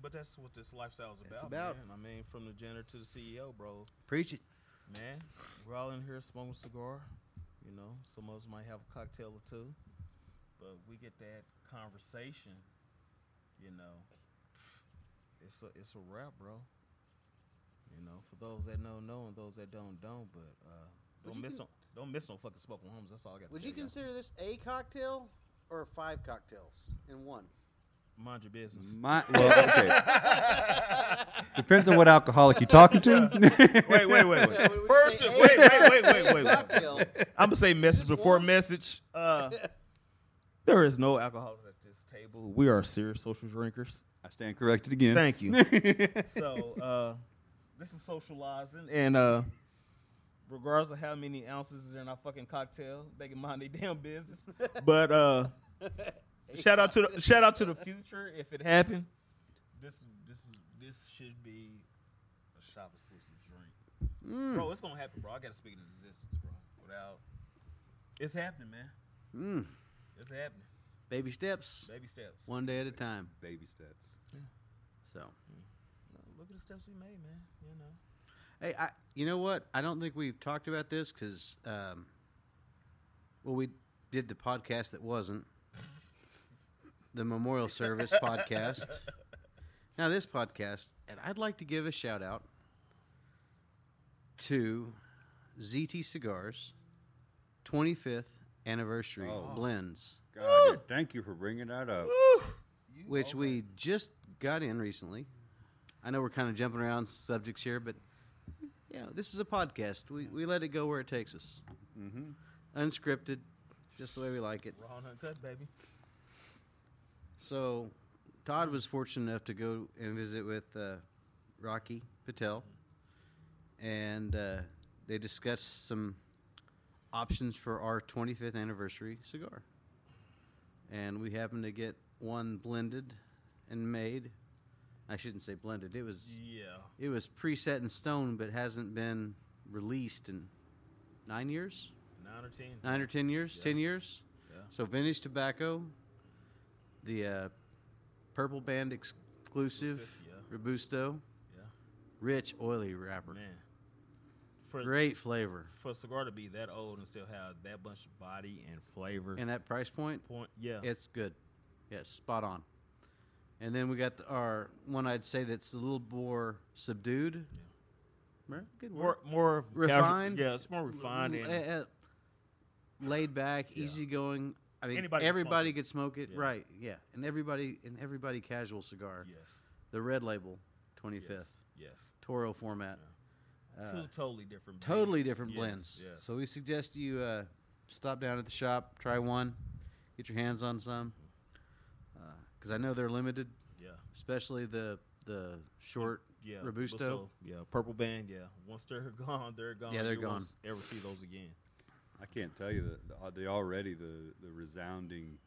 But that's what this lifestyle is about. It's about, man. I mean, from the janitor to the CEO, bro. Preach it, man. We're all in here smoking a cigar. You know, some of us might have a cocktail or two, but we get that conversation. You know, it's a wrap, bro. You know, for those that know, and those that don't. But don't miss no fucking smoking homes. That's all I got. Would you consider this a cocktail or 5 cocktails in one? Mind your business. Well, okay. Depends on what alcoholic you're talking to. Wait. Yeah, first, wait. I'm gonna say message before message. There is no alcohol at this table. We are serious social drinkers. I stand corrected again. Thank you. So this is socializing, and regardless of how many ounces is in our fucking cocktail, they can mind their damn business. But shout out to the future if it happened. This should be a shop exclusive drink, bro. It's gonna happen, bro. I gotta speak into existence, bro. It's happening, man. It's happening. Baby steps. One day at a time. Baby steps. Yeah. So. Look at the steps we made, man. You know. Hey, you know what? I don't think we've talked about this because, we did the podcast that wasn't the memorial service podcast. Now this podcast, and I'd like to give a shout out to ZT Cigars, 25th anniversary blends. God, yeah, thank you for bringing that up. Which we just got in recently. I know we're kind of jumping around subjects here, but. Yeah, this is a podcast. We let it go where it takes us. Mm-hmm. Unscripted, just the way we like it. Raw and uncut, baby. So, Todd was fortunate enough to go and visit with Rocky Patel, and they discussed some options for our 25th anniversary cigar. And we happened to get one blended and made. I shouldn't say blended. It was preset in stone, but hasn't been released in 9 years. 9 or 10. 9 or 10 years. Yeah. 10 years. Yeah. So vintage tobacco, the Purple Band exclusive Robusto, rich, oily wrapper. Man, great flavor. For a cigar to be that old and still have that bunch of body and flavor, and that price point, yeah, it's good. Yeah, it's spot on. And then we got our one I'd say that's a little more subdued. Yeah. Good word. More refined. Yeah, it's more refined. Laid back, easygoing. I mean, everybody could smoke it. Yeah. Right, yeah. And everybody casual cigar. Yes. The Red Label, 25th. Yes. Toro format. Yeah. Two totally different blends. Yes. So we suggest you stop down at the shop, try one, get your hands on some. Because I know they're limited, especially the short Robusto. Yeah, Purple Band, Once they're gone, Yeah, they're gone. You won't ever see those again. I can't tell you that the resounding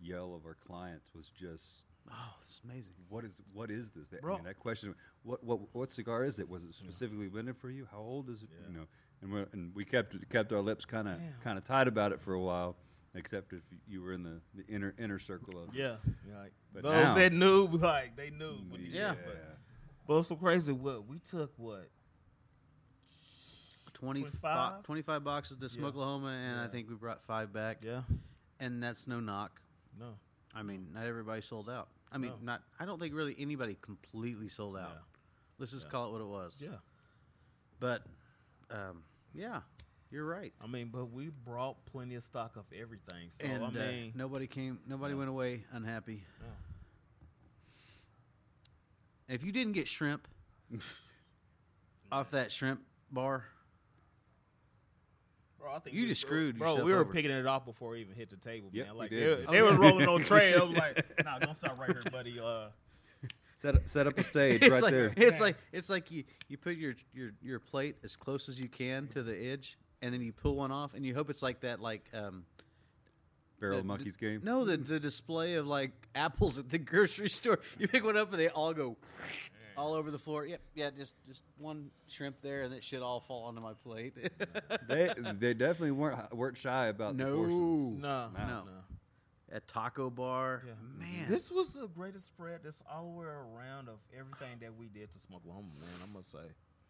yell of our clients was just, oh, this is amazing. What is this? That, I mean, that question, what cigar is it? Was it specifically blended for you? How old is it? Yeah. You know, and we kept our lips kind of tight about it for a while. Except if you were in the inner circle of but those now, that knew, like they knew. But it's so crazy. What we took 25 boxes to Smoklahoma, and I think we brought 5 back. Yeah, and that's no knock. No, I mean not everybody sold out. I mean I don't think really anybody completely sold out. Yeah. Let's just call it what it was. Yeah, but you're right. I mean, but we brought plenty of stock of everything. So, and, I mean... Nobody went away unhappy. If you didn't get shrimp off that shrimp bar, bro, I think you just screwed yourself. Bro, we were picking it off before we even hit the table, man. Like they were rolling on tray. I was like, nah, don't stop right here, buddy. Set up a stage right there. It's like you put your plate as close as you can to the edge, and then you pull one off, and you hope it's like that, like Barrel of Monkeys game. No, the display of like apples at the grocery store. You pick one up, and they all go. all over the floor. Yep, yeah, just one shrimp there, and that shit all fall onto my plate. They definitely weren't shy about the portions. No. At Taco Bar, yeah. Man, this was the greatest spread that's all the way around of everything that we did to Smoklahoma, man. I must say,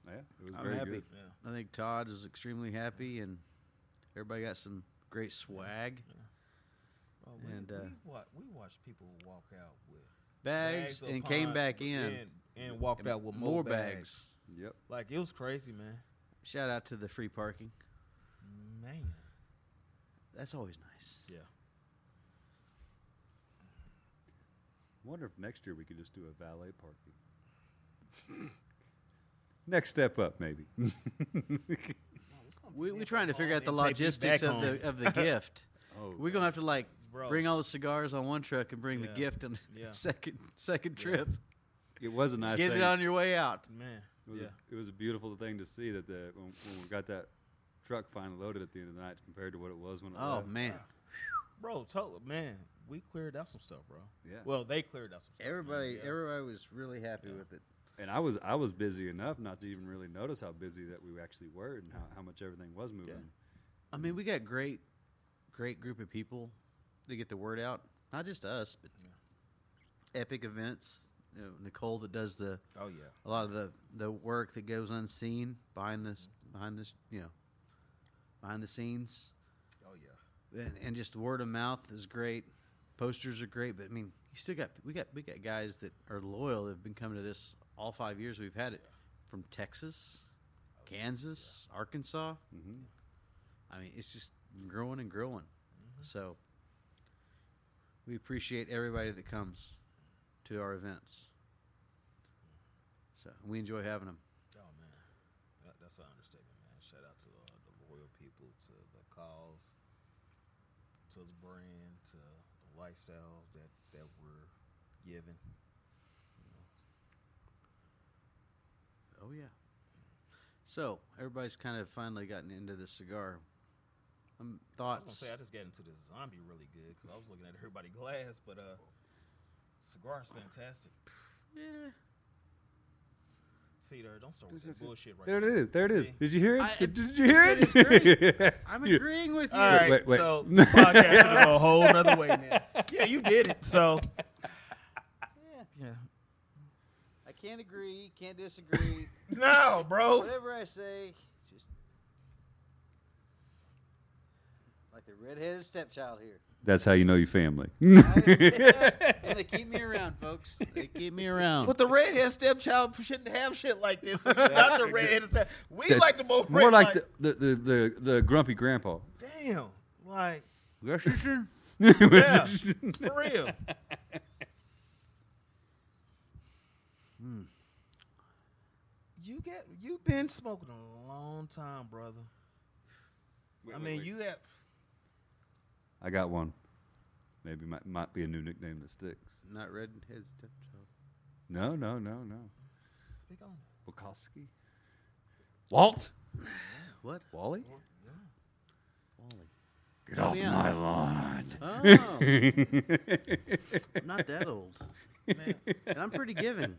yeah, it was very good. Yeah. I think Todd was extremely happy, and everybody got some great swag. Yeah. Well, we watched people walk out with bags and came back in and walked out with more bags. Yep, like it was crazy, man. Shout out to the free parking, man. That's always nice. Yeah. Wonder if next year we could just do a valet parking. Next step up, maybe. We're trying to figure out the logistics of the gift. We're gonna have to bring all the cigars on one truck and bring the gift on the second trip. It was a nice thing. Get it on your way out, man. It was a beautiful thing to see that when we got that truck finally loaded at the end of the night compared to what it was when it left. Oh man, bro, totally, man. We cleared out some stuff, bro. Yeah. Well, they cleared out some stuff. Everybody was really happy with it. And I was busy enough not to even really notice how busy that we actually were and how much everything was moving. Yeah. I mean, we got great group of people to get the word out. Not just us, but epic events. You know, Nicole that does a lot of the work that goes unseen behind the scenes. Oh yeah. And just word of mouth is great. Posters are great, but I mean, you still got guys that are loyal that have been coming to this all 5 years we've had it from Texas, Kansas, Arkansas. Mm-hmm. I mean, it's just growing and growing. Mm-hmm. So we appreciate everybody that comes to our events. So we enjoy having them. Oh man, that's an understatement, man. Shout out to the loyal people, to the cause, to the brand, to the lifestyle that we're given. You know. Oh, yeah. So, everybody's kind of finally gotten into the cigar. Thoughts? I was going to say, I just got into this zombie really good because I was looking at everybody glass, but cigar's fantastic. Yeah. See there, don't start with that bullshit right now. There it is. Did you hear it? Did you hear it? It's great. I'm agreeing with you. All right, wait. So this podcast is a whole other way now. Yeah, you did it. So yeah. I can't agree, can't disagree. No, bro. Whatever I say, just like the redheaded stepchild here. That's how you know your family. And they keep me around, folks. They keep me around. But the redhead stepchild shouldn't have shit like this. Not the redhead stepchild. We like the most. More like the grumpy grandpa. Damn. Like. Yeah. For real. You've been smoking a long time, brother. Wait. You have. I got one. Maybe might be a new nickname that sticks. Not redheaded stepchild. No. Speak on. Bukowski. Walt. Yeah. What? Wally. Yeah. Wally. Get off my lawn. Oh. I'm not that old. Man. And I'm pretty giving.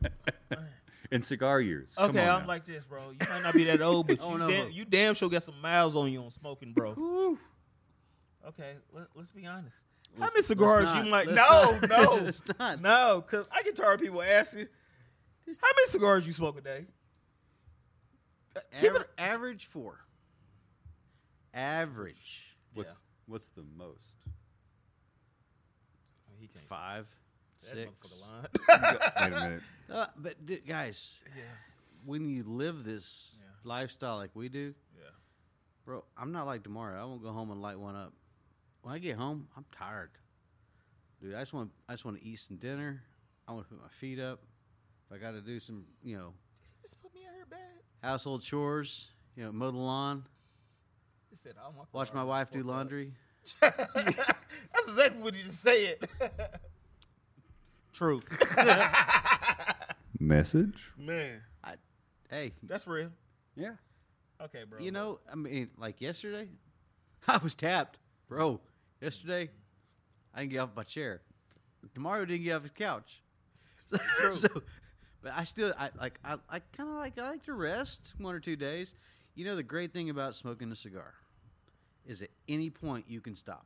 In cigar years. Okay, I'm like this, bro. You might not be that old, but you damn sure got some miles on you on smoking, bro. Okay, let's be honest. How many cigars you might... No. It's not. No, because I get tired of people asking me, how many cigars you smoke a day? Average four. Average. What's the most? He can't five, six. For the line. Wait a minute. But guys, when you live this lifestyle like we do, bro, I'm not like DeMario. I won't go home and light one up. When I get home, I'm tired, dude. I just want to eat some dinner. I want to put my feet up. If I got to do some, did you just put me in her bed? Household chores, mow the lawn. He said, "I want." Watch my wife do laundry. That's exactly what you just said. True. Message. Man, hey, that's real. Yeah. Okay, bro. Yesterday, I was tapped. Bro, yesterday, I didn't get off my chair. DeMario didn't get off his couch. So, But I still, I like to rest 1 or 2 days. You know, the great thing about smoking a cigar is at any point you can stop.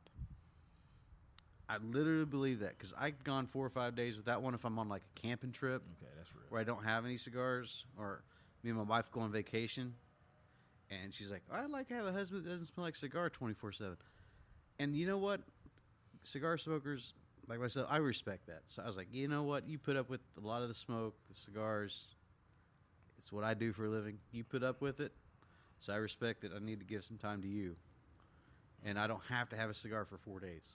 I literally believe that because I've gone 4 or 5 days without one if I'm on like a camping trip. Okay, that's real. Where I don't have any cigars, or me and my wife go on vacation, and she's like, I'd like to have a husband that doesn't smell like cigar 24/7. And you know what? Cigar smokers like myself, I respect that. So I was like, you know what? You put up with a lot of the smoke, the cigars. It's what I do for a living. You put up with it. So I respect it. I need to give some time to you. And I don't have to have a cigar for 4 days.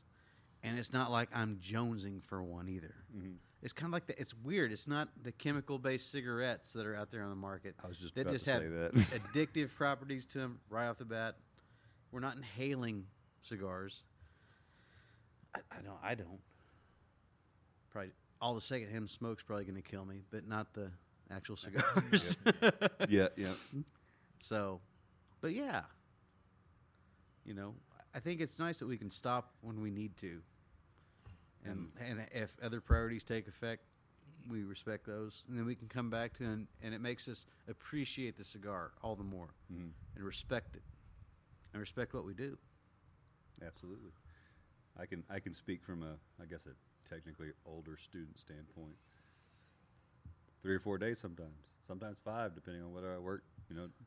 And it's not like I'm jonesing for one either. Mm-hmm. It's kind of like that. It's weird. It's not the chemical-based cigarettes that are out there on the market. I was just about to say that. Addictive properties to them right off the bat. We're not inhaling cigars. I don't. Probably all the secondhand smoke's probably going to kill me, but not the actual cigars. Yeah. So, but yeah, you know, I think it's nice that we can stop when we need to. And if other priorities take effect, we respect those. And then we can come back to it, and it makes us appreciate the cigar all the more, mm-hmm. and respect it and respect what we do. Absolutely. I can speak from I guess, a technically older student standpoint. 3 or 4 days sometimes 5, depending on whether I work,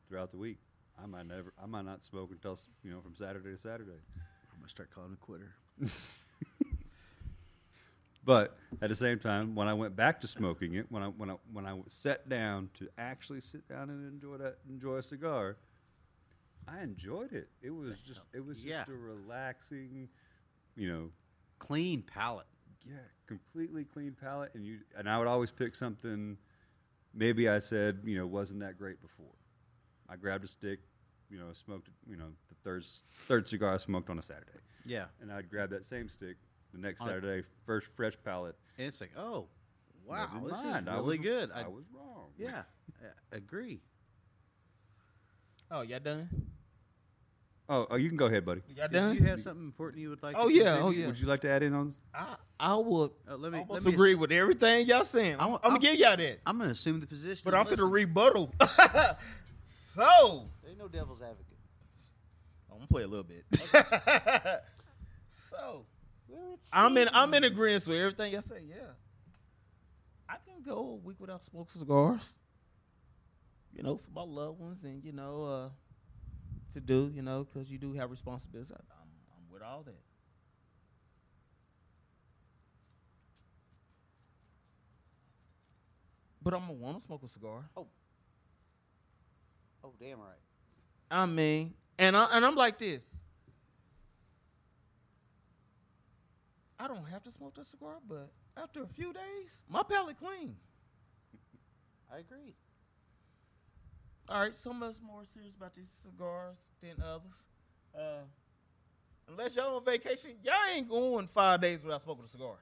throughout the week. I might not smoke until, from Saturday to Saturday. I'm going to start calling a quitter. But at the same time, when I went back to smoking it, when I sat down to actually sit down and enjoy a cigar, I enjoyed it. It was just a relaxing, clean palate. Yeah, completely clean palate, and I would always pick something. Maybe I said, wasn't that great before. I grabbed a stick, smoked, the third cigar I smoked on a Saturday. Yeah, and I'd grab that same stick. The next Saturday, first fresh palate. And it's like, oh, wow, this is really good. I was wrong. Yeah, agree. Oh, y'all done? Oh, you can go ahead, buddy. Y'all done? Did you have something important you would like to add in? Oh, yeah. Would you like to add in on this? I would let me agree with everything y'all saying. I'm going to give y'all that. I'm going to assume the position. But I'm going to rebuttal. So. There ain't no devil's advocate. I'm going to play a little bit. Okay. So. I'm in agreement with everything I say. Yeah, I can go a week without smoking cigars. For my loved ones, and to do, because you do have responsibilities. I'm with all that. But I'm gonna want to smoke a cigar. Oh, damn right. I mean, and I'm like this. I don't have to smoke that cigar, but after a few days, my palate clean. I agree. All right, some of us more serious about these cigars than others. Unless y'all on vacation, y'all ain't going 5 days without smoking a cigar.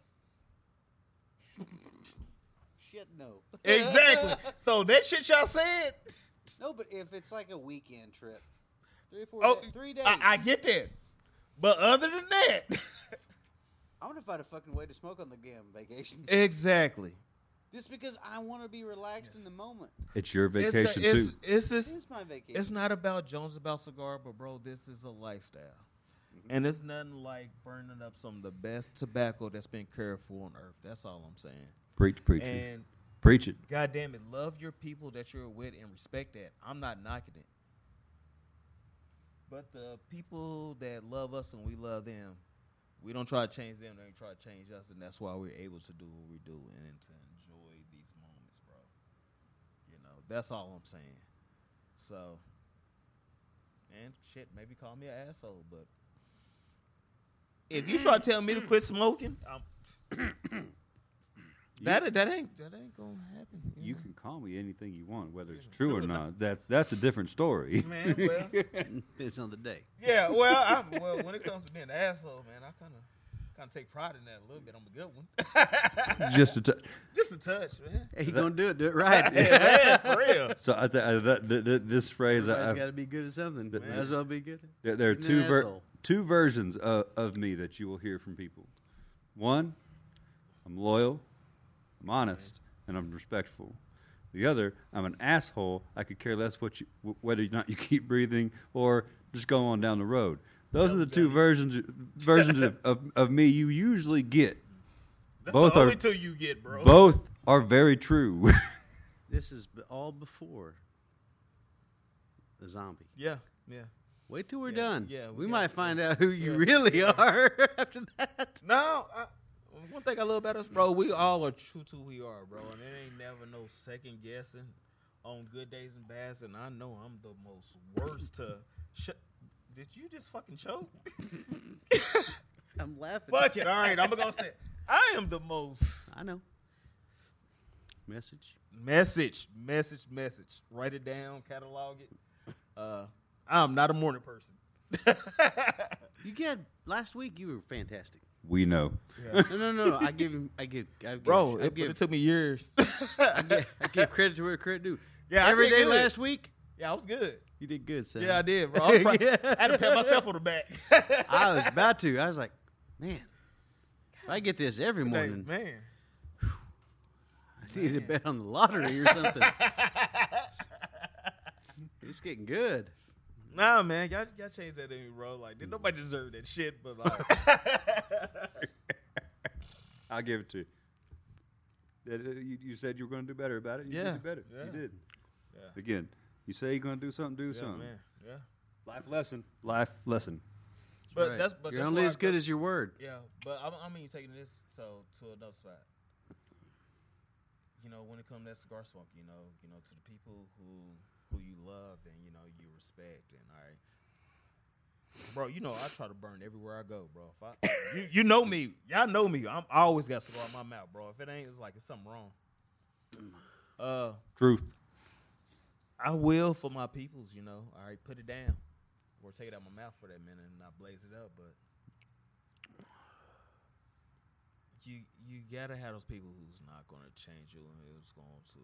Shit, no. Exactly. So that shit y'all said? No, but if it's like a weekend trip, 3 days. I get that. But other than that... I'm going to find a fucking way to smoke on the damn vacation. Exactly. Just because I want to be relaxed in the moment. It's your vacation, too. It's my vacation. It's not about Jones about cigar, but, bro, this is a lifestyle. Mm-hmm. And it's nothing like burning up some of the best tobacco that's been cared for on earth. That's all I'm saying. Preach and it. Preach it. God damn it. Love your people that you're with and respect that. I'm not knocking it. But the people that love us and we love them, we don't try to change them. They don't try to change us, and that's why we're able to do what we do and to enjoy these moments, bro. That's all I'm saying. So, and shit, maybe call me an asshole, but if you try to tell me to quit smoking, that ain't gonna happen. You can call me anything you want, whether it's true or not. That's a different story. Man, well, depends on the day. Yeah, well, when it comes to being an asshole, man, I kind of take pride in that a little bit. I'm a good one. Just a touch, man. Hey, you gonna do it right. Yeah, man, for real. So this phrase, I got to be good at something. Might as well be good. There are two versions of me that you will hear from people. One, I'm loyal. I'm honest, and I'm respectful. The other, I'm an asshole. I could care less what you, whether or not you keep breathing or just go on down the road. Those are the two versions of me you usually get. That's both the only two you get, bro. Both are very true. This is all before the zombie. Yeah, yeah. Wait till we're done. Yeah, we might find out who you really are after that. No, one thing I love about us, bro, we all are true to who we are, bro. And it ain't never no second guessing on good days and bads. And I know I'm the most worst to... Did you just fucking choke? I'm laughing. Fuck it. All right. I'm going to say, I am the most. I know. Message. Write it down. Catalog it. I'm not a morning person. You get, last week you were fantastic. We know. Yeah. No. I give, bro, it took me years. I give credit to where credit due. Yeah. Every day last week. Yeah, I was good. You did good, Sam. Yeah, I did, bro. I had to pat myself on the back. I was about to. I was like, man, if I get this every morning. Man. Whew, I need to bet on the lottery or something. It's getting good. Nah, man. Y'all changed that in me, bro. Like, did nobody deserve that shit, but like. I'll give it to you. You said you were going to do better about it. You did better. Yeah. You did. Yeah. Again. You say you're going to do something, do something. Man. Yeah. Life lesson. But right. You're only as good as your word. Yeah, but I mean taking this to another spot. You know, when it comes to that cigar smoke, you know, to the people who you love and, you know, you respect and all right. Bro, you know, I try to burn everywhere I go, bro. If you know me. Y'all know me. I always got cigar in my mouth, bro. If it ain't, it's like it's something wrong. Truth. I will for my peoples, you know. All right, put it down. Or take it out of my mouth for that minute and I blaze it up. But you got to have those people who's not going to change you and who's going to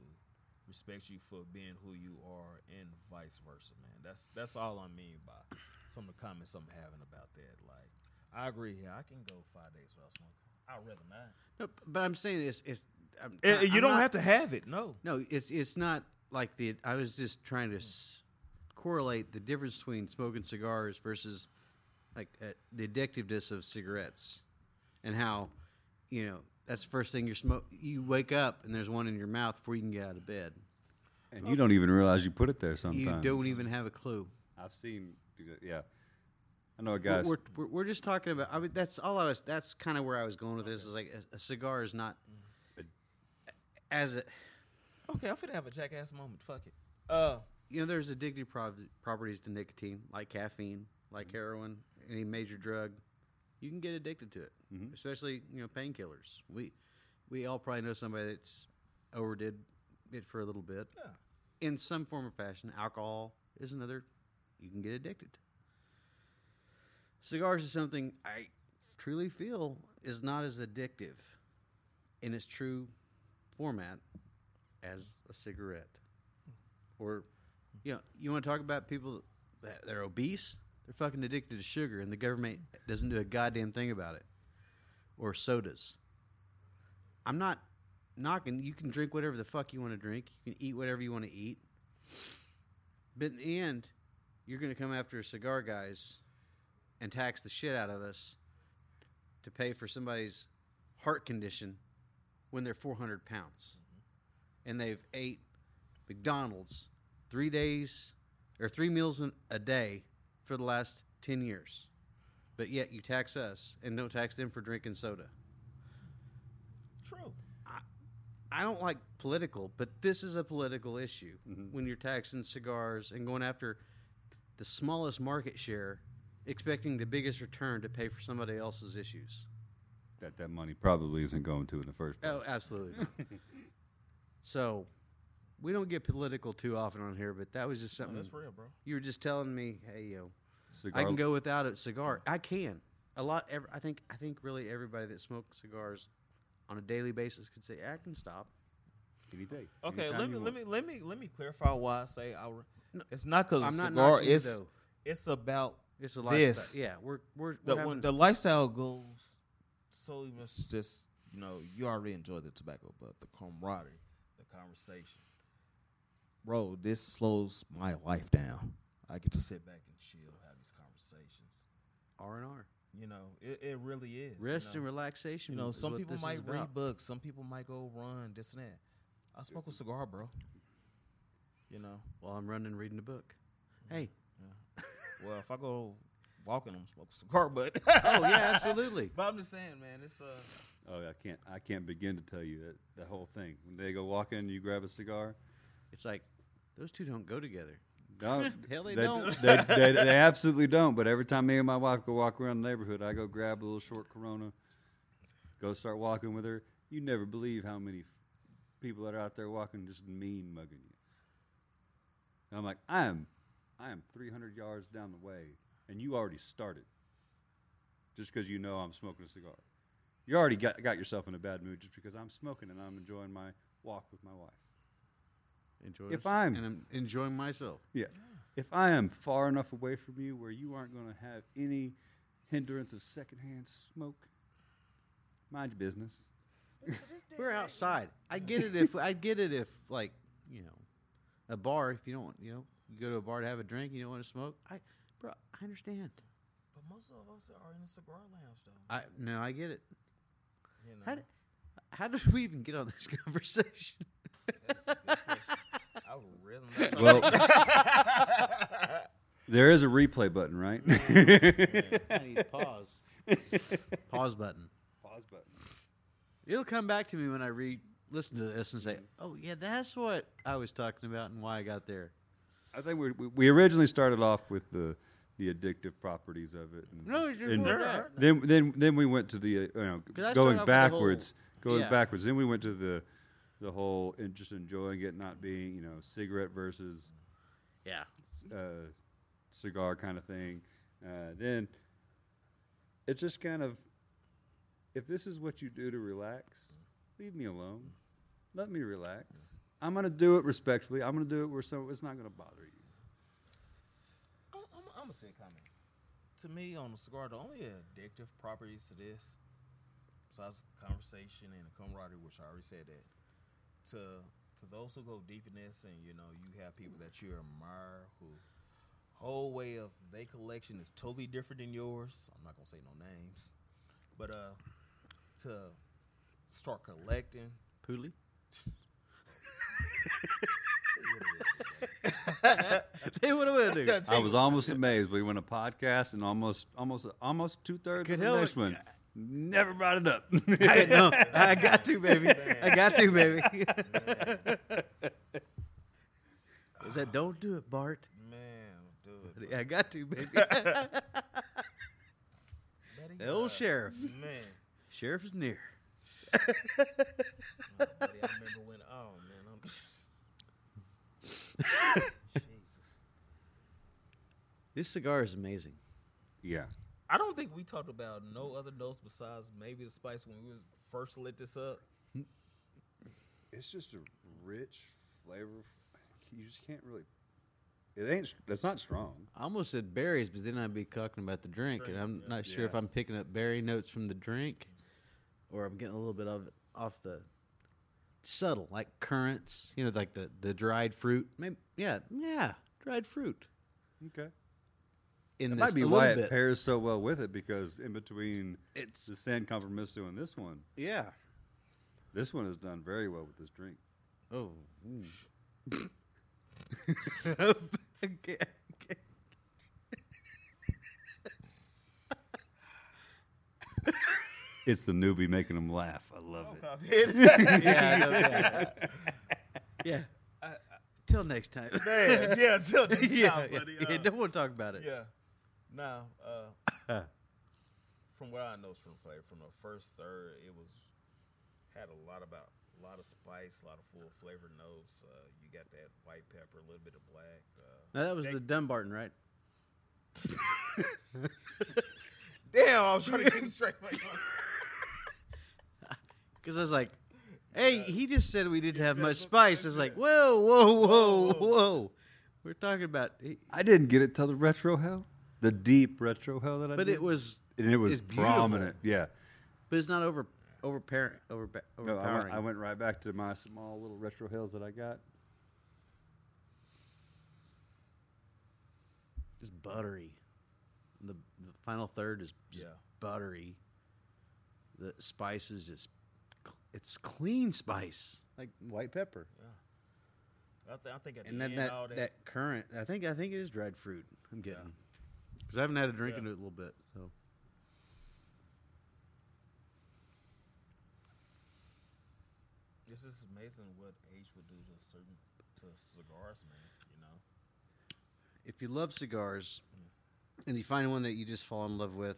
respect you for being who you are and vice versa, man. That's all I mean by some of the comments I'm having about that. Like, I agree here. I can go 5 days without smoking. I'd rather not. No, but I'm saying you don't have to have it, no. No, it's not. Like I was just trying to correlate the difference between smoking cigars versus like the addictiveness of cigarettes, and how, you know, that's the first thing you smoke. You wake up and there's one in your mouth before you can get out of bed, and you don't even realize you put it there. Sometimes you don't even have a clue. I've seen, yeah, I know, guys. We're just talking about. I mean, that's all I was. That's kind of where I was going with this. Is like a cigar is not as a. Okay, I'm finna have a jackass moment. Fuck it. You know, there's addictive properties to nicotine, like caffeine, like heroin, any major drug. You can get addicted to it, especially, you know, painkillers. We all probably know somebody that's overdid it for a little bit. Yeah. In some form or fashion, alcohol is another. You can get addicted. Cigars is something I truly feel is not as addictive in its true format as a cigarette. Or, you know, you want to talk about people that they're obese? They're fucking addicted to sugar, and the government doesn't do a goddamn thing about it. Or sodas. I'm not knocking. You can drink whatever the fuck you want to drink. You can eat whatever you want to eat. But in the end, you're going to come after cigar guys and tax the shit out of us to pay for somebody's heart condition when they're 400 pounds. And they've ate McDonald's 3 days or three meals a day for the last 10 years. But yet you tax us and don't tax them for drinking soda. True. I don't like political, but this is a political issue when you're taxing cigars and going after the smallest market share, expecting the biggest return to pay for somebody else's issues. That money probably isn't going to in the first place. Oh, absolutely not. So, we don't get political too often on here, but that was just something. No, that's real, bro. You were just telling me, hey, yo, I can go without a cigar. I can. A lot. I think really everybody that smokes cigars on a daily basis could say, I can stop. Any day. Okay, let me clarify why I say it's not because a cigar is. It's about it's a lifestyle. Yeah, the lifestyle goes so much. Just you know, you already enjoy the tobacco, but the camaraderie. Conversation, bro, this slows my life down. I get to sit back and chill, have these conversations. R&R. You know, it really is. Rest and relaxation. You know, some people might read books. Some people might go run, this and that. I smoke a cigar, bro. You know. While I'm running, reading the book. Mm-hmm. Hey. Yeah. Well, if I go walking, I'm smoking a cigar, but. Oh, yeah, absolutely. But I'm just saying, man, it's. Oh, I can't begin to tell you that whole thing. When they go walking, you grab a cigar. It's like, those two don't go together. Don't. Hell, they don't. They absolutely don't. But every time me and my wife go walk around the neighborhood, I go grab a little short Corona, go start walking with her. You never believe how many people that are out there walking just mean mugging you. And I'm like, I am 300 yards down the way, and you already started just because you know I'm smoking a cigar. You already got yourself in a bad mood just because I'm smoking and I'm enjoying my walk with my wife. I'm enjoying myself. Yeah. If I am far enough away from you where you aren't going to have any hindrance of secondhand smoke, mind your business. We're outside. I get it if like, you know, a bar, if you don't want, you know, you go to a bar to have a drink, you don't want to smoke. I understand. But most of us are in the cigar lounge though. I get it. You know. How did we even get on this conversation? That's a good question. Well, there is a replay button, right? I need pause. Pause button. It'll come back to me when I listen to this and say, "Oh yeah, that's what I was talking about and why I got there." I think we originally started off with the addictive properties of it. And, no, then we went to the going backwards. Then we went to the whole just enjoying it, not being, you know, cigarette versus cigar kind of thing. Then it's just kind of, if this is what you do to relax, leave me alone. Let me relax. I'm going to do it respectfully. I'm going to do it where it's not going to bother you. I'm going to say a comment. To me, on the cigar, the only addictive properties to this, besides the conversation and the camaraderie, which I already said that, to those who go deep in this, and you know, you have people that you admire who whole way of their collection is totally different than yours. I'm not gonna say no names, but to start collecting Pooley. They would have been. I was almost amazed. We went a podcast and almost 2/3 of the next one. Never brought it up. I got to, baby. I said, don't do it, Bart. Man, do it. Bro. I got to, baby. The old sheriff. Man. Sheriff is near. Oh, buddy, I remember when, oh, man. I'm Jesus. This cigar is amazing. Yeah. I don't think we talked about no other notes besides maybe the spice when we was first lit this up. It's just a rich flavor. You just can't really. It ain't. That's not strong. I almost said berries, but then I'd be talking about the drink. And I'm not sure if I'm picking up berry notes from the drink, or I'm getting a little bit of it off the subtle, like currants. You know, like the dried fruit. Maybe, yeah, dried fruit. Okay. That might be why it pairs so well with it, because in between it's the San Conformisto and this one. Yeah. This one is done very well with this drink. Oh. Okay. It's the newbie making them laugh. I love it. Yeah, I know that. Yeah. Till next time. Man, yeah, till next time, buddy. Don't want to talk about it. Yeah. Now, from what I know from flavor, from the first third, it was had a lot of spice, a lot of full flavor notes. You got that white pepper, a little bit of black. Now that was the Dumbarton, right? Damn, I was trying to get him straight. Because I was like, hey, he just said we didn't have much spice. It's like, whoa. We're talking about. I didn't get it till the retro hell. The deep retro hell that I did. But it was prominent, yeah. But it's not overpowering. No, I went right back to my small little retro hells that I got. It's buttery. The final third is just buttery. The spice is just, it's clean spice, like white pepper. Yeah. I think at the end all that currant. I think it is dried fruit. I'm getting because I haven't had a drink in it a little bit. So this is amazing what age would do to cigars, man. You know, if you love cigars and you find one that you just fall in love with,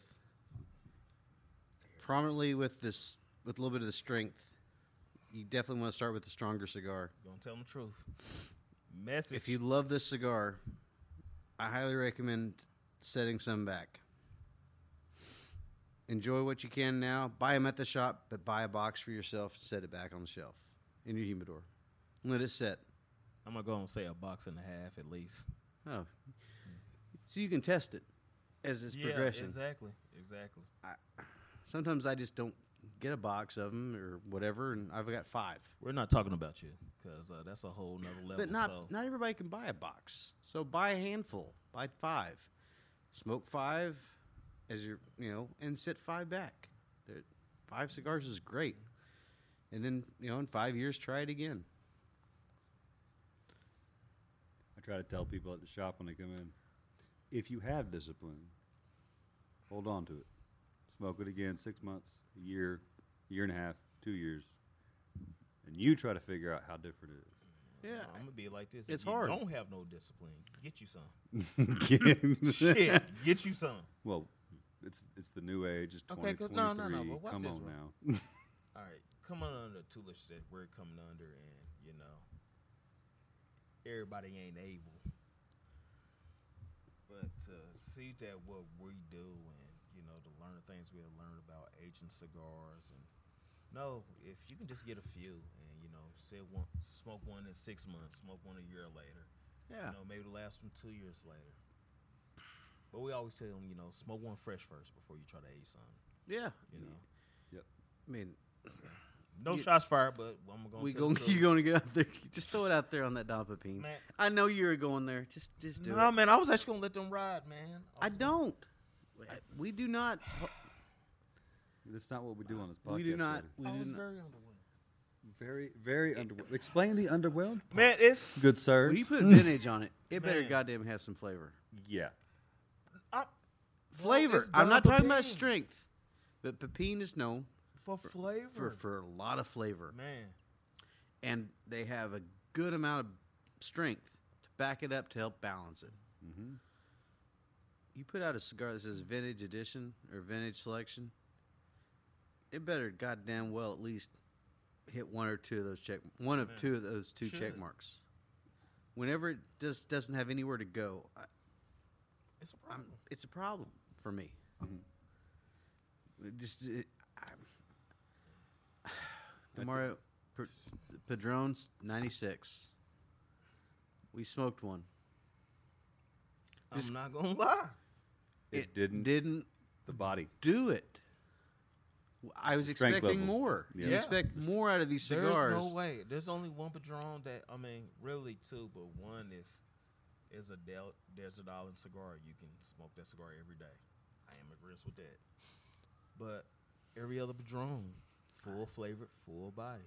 prominently with a little bit of the strength, you definitely want to start with the stronger cigar. Don't tell them the truth. Message. If you love this cigar, I highly recommend setting some back. Enjoy what you can now. Buy them at the shop, but buy a box for yourself. Set it back on the shelf in your humidor. Let it set. I'm going to go and say a box and a half at least. Oh. So you can test it as its progression. Exactly. Sometimes I just don't get a box of them or whatever, and I've got 5. We're not talking about you because that's a whole nother level. But not everybody can buy a box. So buy a handful. Buy 5. Smoke 5 as and sit 5 back. 5 cigars is great. And then, in 5 years, try it again. I try to tell people at the shop when they come in, if you have discipline, hold on to it. Smoke it again 6 months, a year, year and a half, 2 years. And you try to figure out how different it is. Yeah. I'm going to be like this. It's hard. Don't have no discipline. Get you some. Shit, get you some. Well, it's the new age. It's 2023. No. But what's this one? Now. All right. Come on under the tutelage that we're coming under, and, everybody ain't able. But to see that what we do and, to learn the things we have learned about aging cigars. And no, if you can just get a few and, smoke one in 6 months, smoke one a year later. Yeah. Maybe the last one 2 years later. But we always tell them, smoke one fresh first before you try to age something. Yeah. Yep. I mean... No shots fired, but I'm going to you're going to get out there. Just throw it out there on that Pepin. Man, I know you were going there. Just do it. No, man, I was actually going to let them ride, man. We do not. That's not what we do on this podcast. We do not. I was very underwhelmed. Very, very underwhelmed. Explain the underwhelmed part. Man, it's... Good, sir. When you put vintage on it, it better goddamn have some flavor. Yeah. Flavor. I'm not talking about strength, but Pepin is known. For flavor. For a lot of flavor. Man. And they have a good amount of strength to back it up to help balance it. Mm-hmm. You put out a cigar that says vintage edition or vintage selection, it better goddamn well at least hit one of two of those two check marks. Whenever it just doesn't have anywhere to go, it's a problem. It's a problem for me. Mm-hmm. DeMario Padron's 96. We smoked one. I'm not gonna lie. It didn't the body do it. I was expecting more. Yeah. You expect more out of these cigars. There's no way. There's only one Padron that really two, but one is a Desert Island cigar. You can smoke that cigar every day. I am agreeing with that. But every other Padron, full flavored, full body.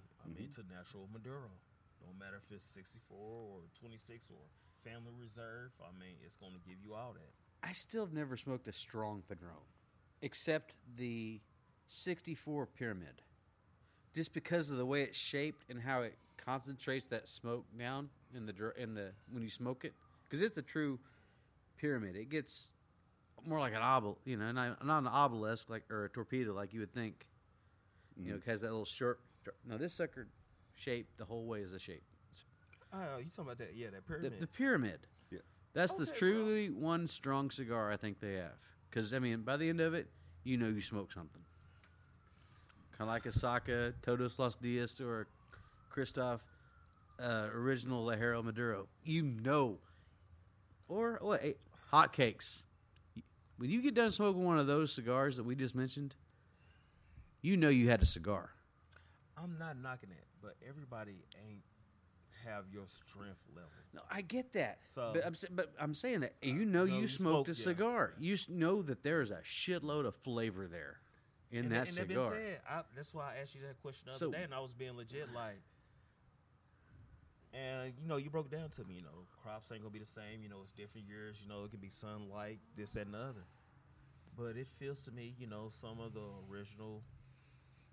To natural Maduro. No matter if it's 64 or 26 or Family Reserve, it's going to give you all that. I still have never smoked a strong Padron, except the 64 Pyramid. Just because of the way it's shaped and how it concentrates that smoke down in the when you smoke it, because it's the true pyramid. It gets more like an obelisk, not an obelisk or a torpedo like you would think. It has that little short. No, this sucker shape the whole way is a shape. Oh, you talking about that? Yeah, that pyramid. The pyramid. Yeah, that's the truly one strong cigar I think they have. Because by the end of it, you smoke something. Kind of like a Saka, Todos Los Dias, or Christoph original Lajero Maduro. Or what? Hot cakes. When you get done smoking one of those cigars that we just mentioned, you had a cigar. I'm not knocking it, but everybody ain't have your strength level. No, I get that. So, but I'm saying that you know you smoked a cigar. Yeah. You know that there is a shitload of flavor there in and that cigar. Been said, that's why I asked you that question the other day, and I was being legit like. And, you know, you broke down to me, you know, crops ain't going to be the same. You know, it's different years. You know, it can be sunlight, this, that, and the other. But it feels to me, you know, some of the original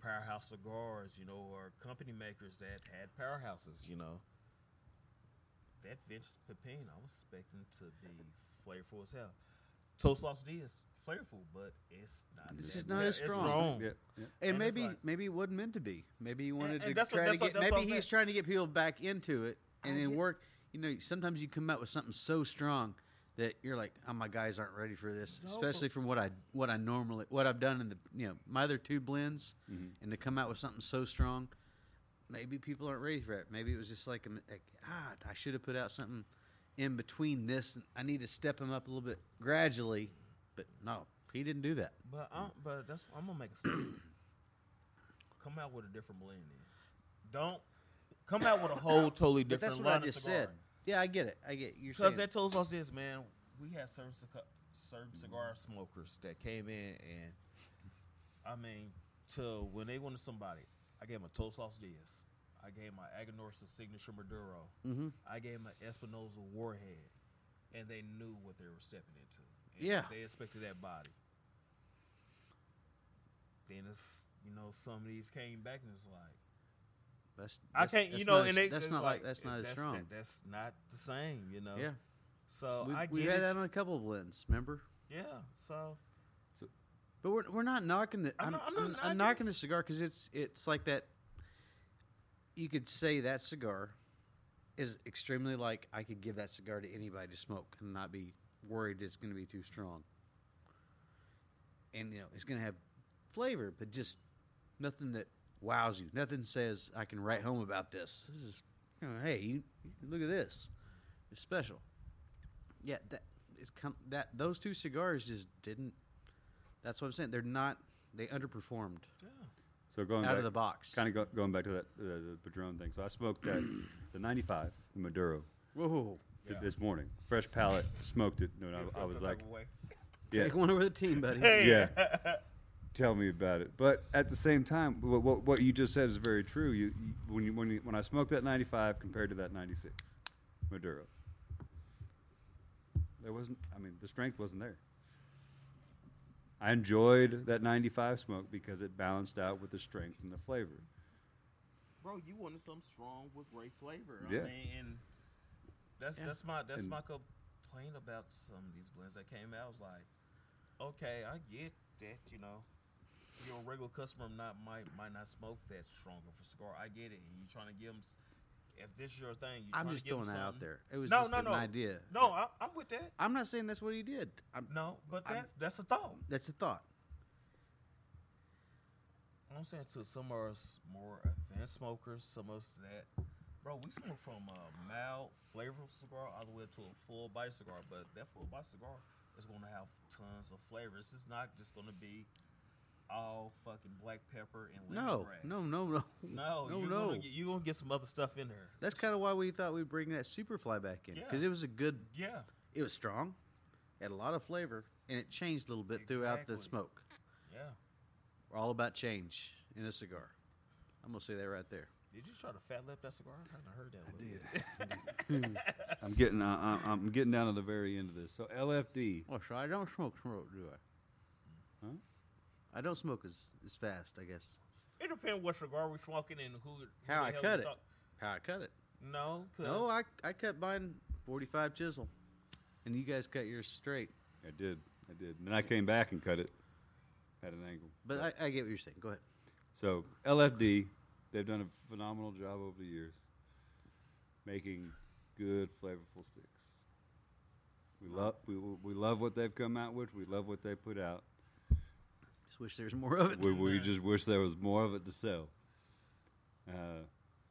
powerhouse cigars, you know, or company makers that had powerhouses, you know. That vintage Pepin, I was expecting to be flavorful as hell. Todos Los Dias, flavorful, but it's not. It's just not as strong. Yeah. Yeah. And maybe it wasn't meant to be. Maybe he wanted he's trying to get people back into it, and then work. You know, sometimes you come out with something so strong that you're like, oh, my guys aren't ready for this, especially from what I've done in the my other two blends, mm-hmm. and to come out with something so strong, maybe people aren't ready for it. Maybe it was just like I should have put out something in between this. I need to step him up a little bit gradually, but no, he didn't do that. But that's I'm gonna make a statement. Come out with a different blend. Then. Don't come out with a whole totally different. That's what line I just said. Yeah, I get it. Because that told us this, man. We had certain cigar smokers that came in, and I mean, to when they wanted somebody, I gave them a Todos Los Dias. I gave my Aganorsa Signature Maduro. Mm-hmm. I gave my Espinosa Warhead, and they knew what they were stepping into. And they expected that body. Then it's some of these came back and it's like. That's not as strong. That's not the same, Yeah. So we had that on a couple of blends, remember? Yeah. So but we're not knocking the. I'm knocking the cigar because it's like that. You could say that cigar is extremely like I could give that cigar to anybody to smoke and not be worried it's going to be too strong. And it's going to have flavor, but just nothing that. Wows you. Nothing says I can write home about this. This is, hey, you look at this. It's special. Yeah, those two cigars just didn't. That's what I'm saying. They're not. They underperformed. Yeah. So out of the box. Kind of going back to that the Padron thing. So I smoked that the 95, the Maduro. Whoa. This morning, fresh palate, smoked it. No, I was like, take one over the team, buddy. Hey. Yeah. Tell me about it. But at the same time, what you just said is very true. When I smoked that 95 compared to that 96 Maduro, there wasn't. I mean, the strength wasn't there. I enjoyed that 95 smoke because it balanced out with the strength and the flavor. Bro, you wanted something strong with great flavor. Yeah. I mean, and that's my complaint about some of these blends that came out. I was like, okay, I get that, Your regular customer might not smoke that stronger for cigar. I get it. And you're throwing to give them. If this is your thing, I'm just throwing that out there. It was an idea. No, I'm with that. I'm not saying that's what he did. That's a thought. That's a thought. I'm saying to some of us more advanced smokers, some of us that, bro, we smoke from a mild, flavorful cigar all the way to a full bite cigar. But that full bite cigar is going to have tons of flavor. This is not just going to be all fucking black pepper and lemongrass. No. You're going to get some other stuff in there. That's kind of why we thought we'd bring that Superfly back in. Because it was a good... Yeah. It was strong. It had a lot of flavor. And it changed a little bit throughout the smoke. Yeah. We're all about change in a cigar. I'm going to say that right there. Did you try to fat lip that cigar? I kind of heard that. I did. I'm getting down to the very end of this. So LFD. Well, I don't smoke, do I? Huh? I don't smoke as fast, I guess. It depends what cigar we're smoking and who. How I cut it. No, I cut mine 45 chisel, and you guys cut yours straight. I did. And then I came back and cut it at an angle. But I get what you're saying. Go ahead. So LFD. They've done a phenomenal job over the years making good, flavorful sticks. We love what they've come out with. We love what they put out. Just wish there's more of it. We just wish there was more of it to sell. I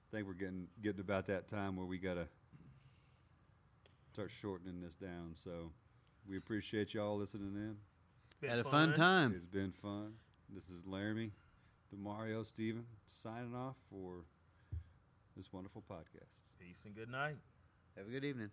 think we're getting about that time where we gotta start shortening this down. So we appreciate y'all listening in. Had a fun time. It's been fun. This is Laramie. DeMario, Steven, signing off for this wonderful podcast. Peace and good night. Have a good evening.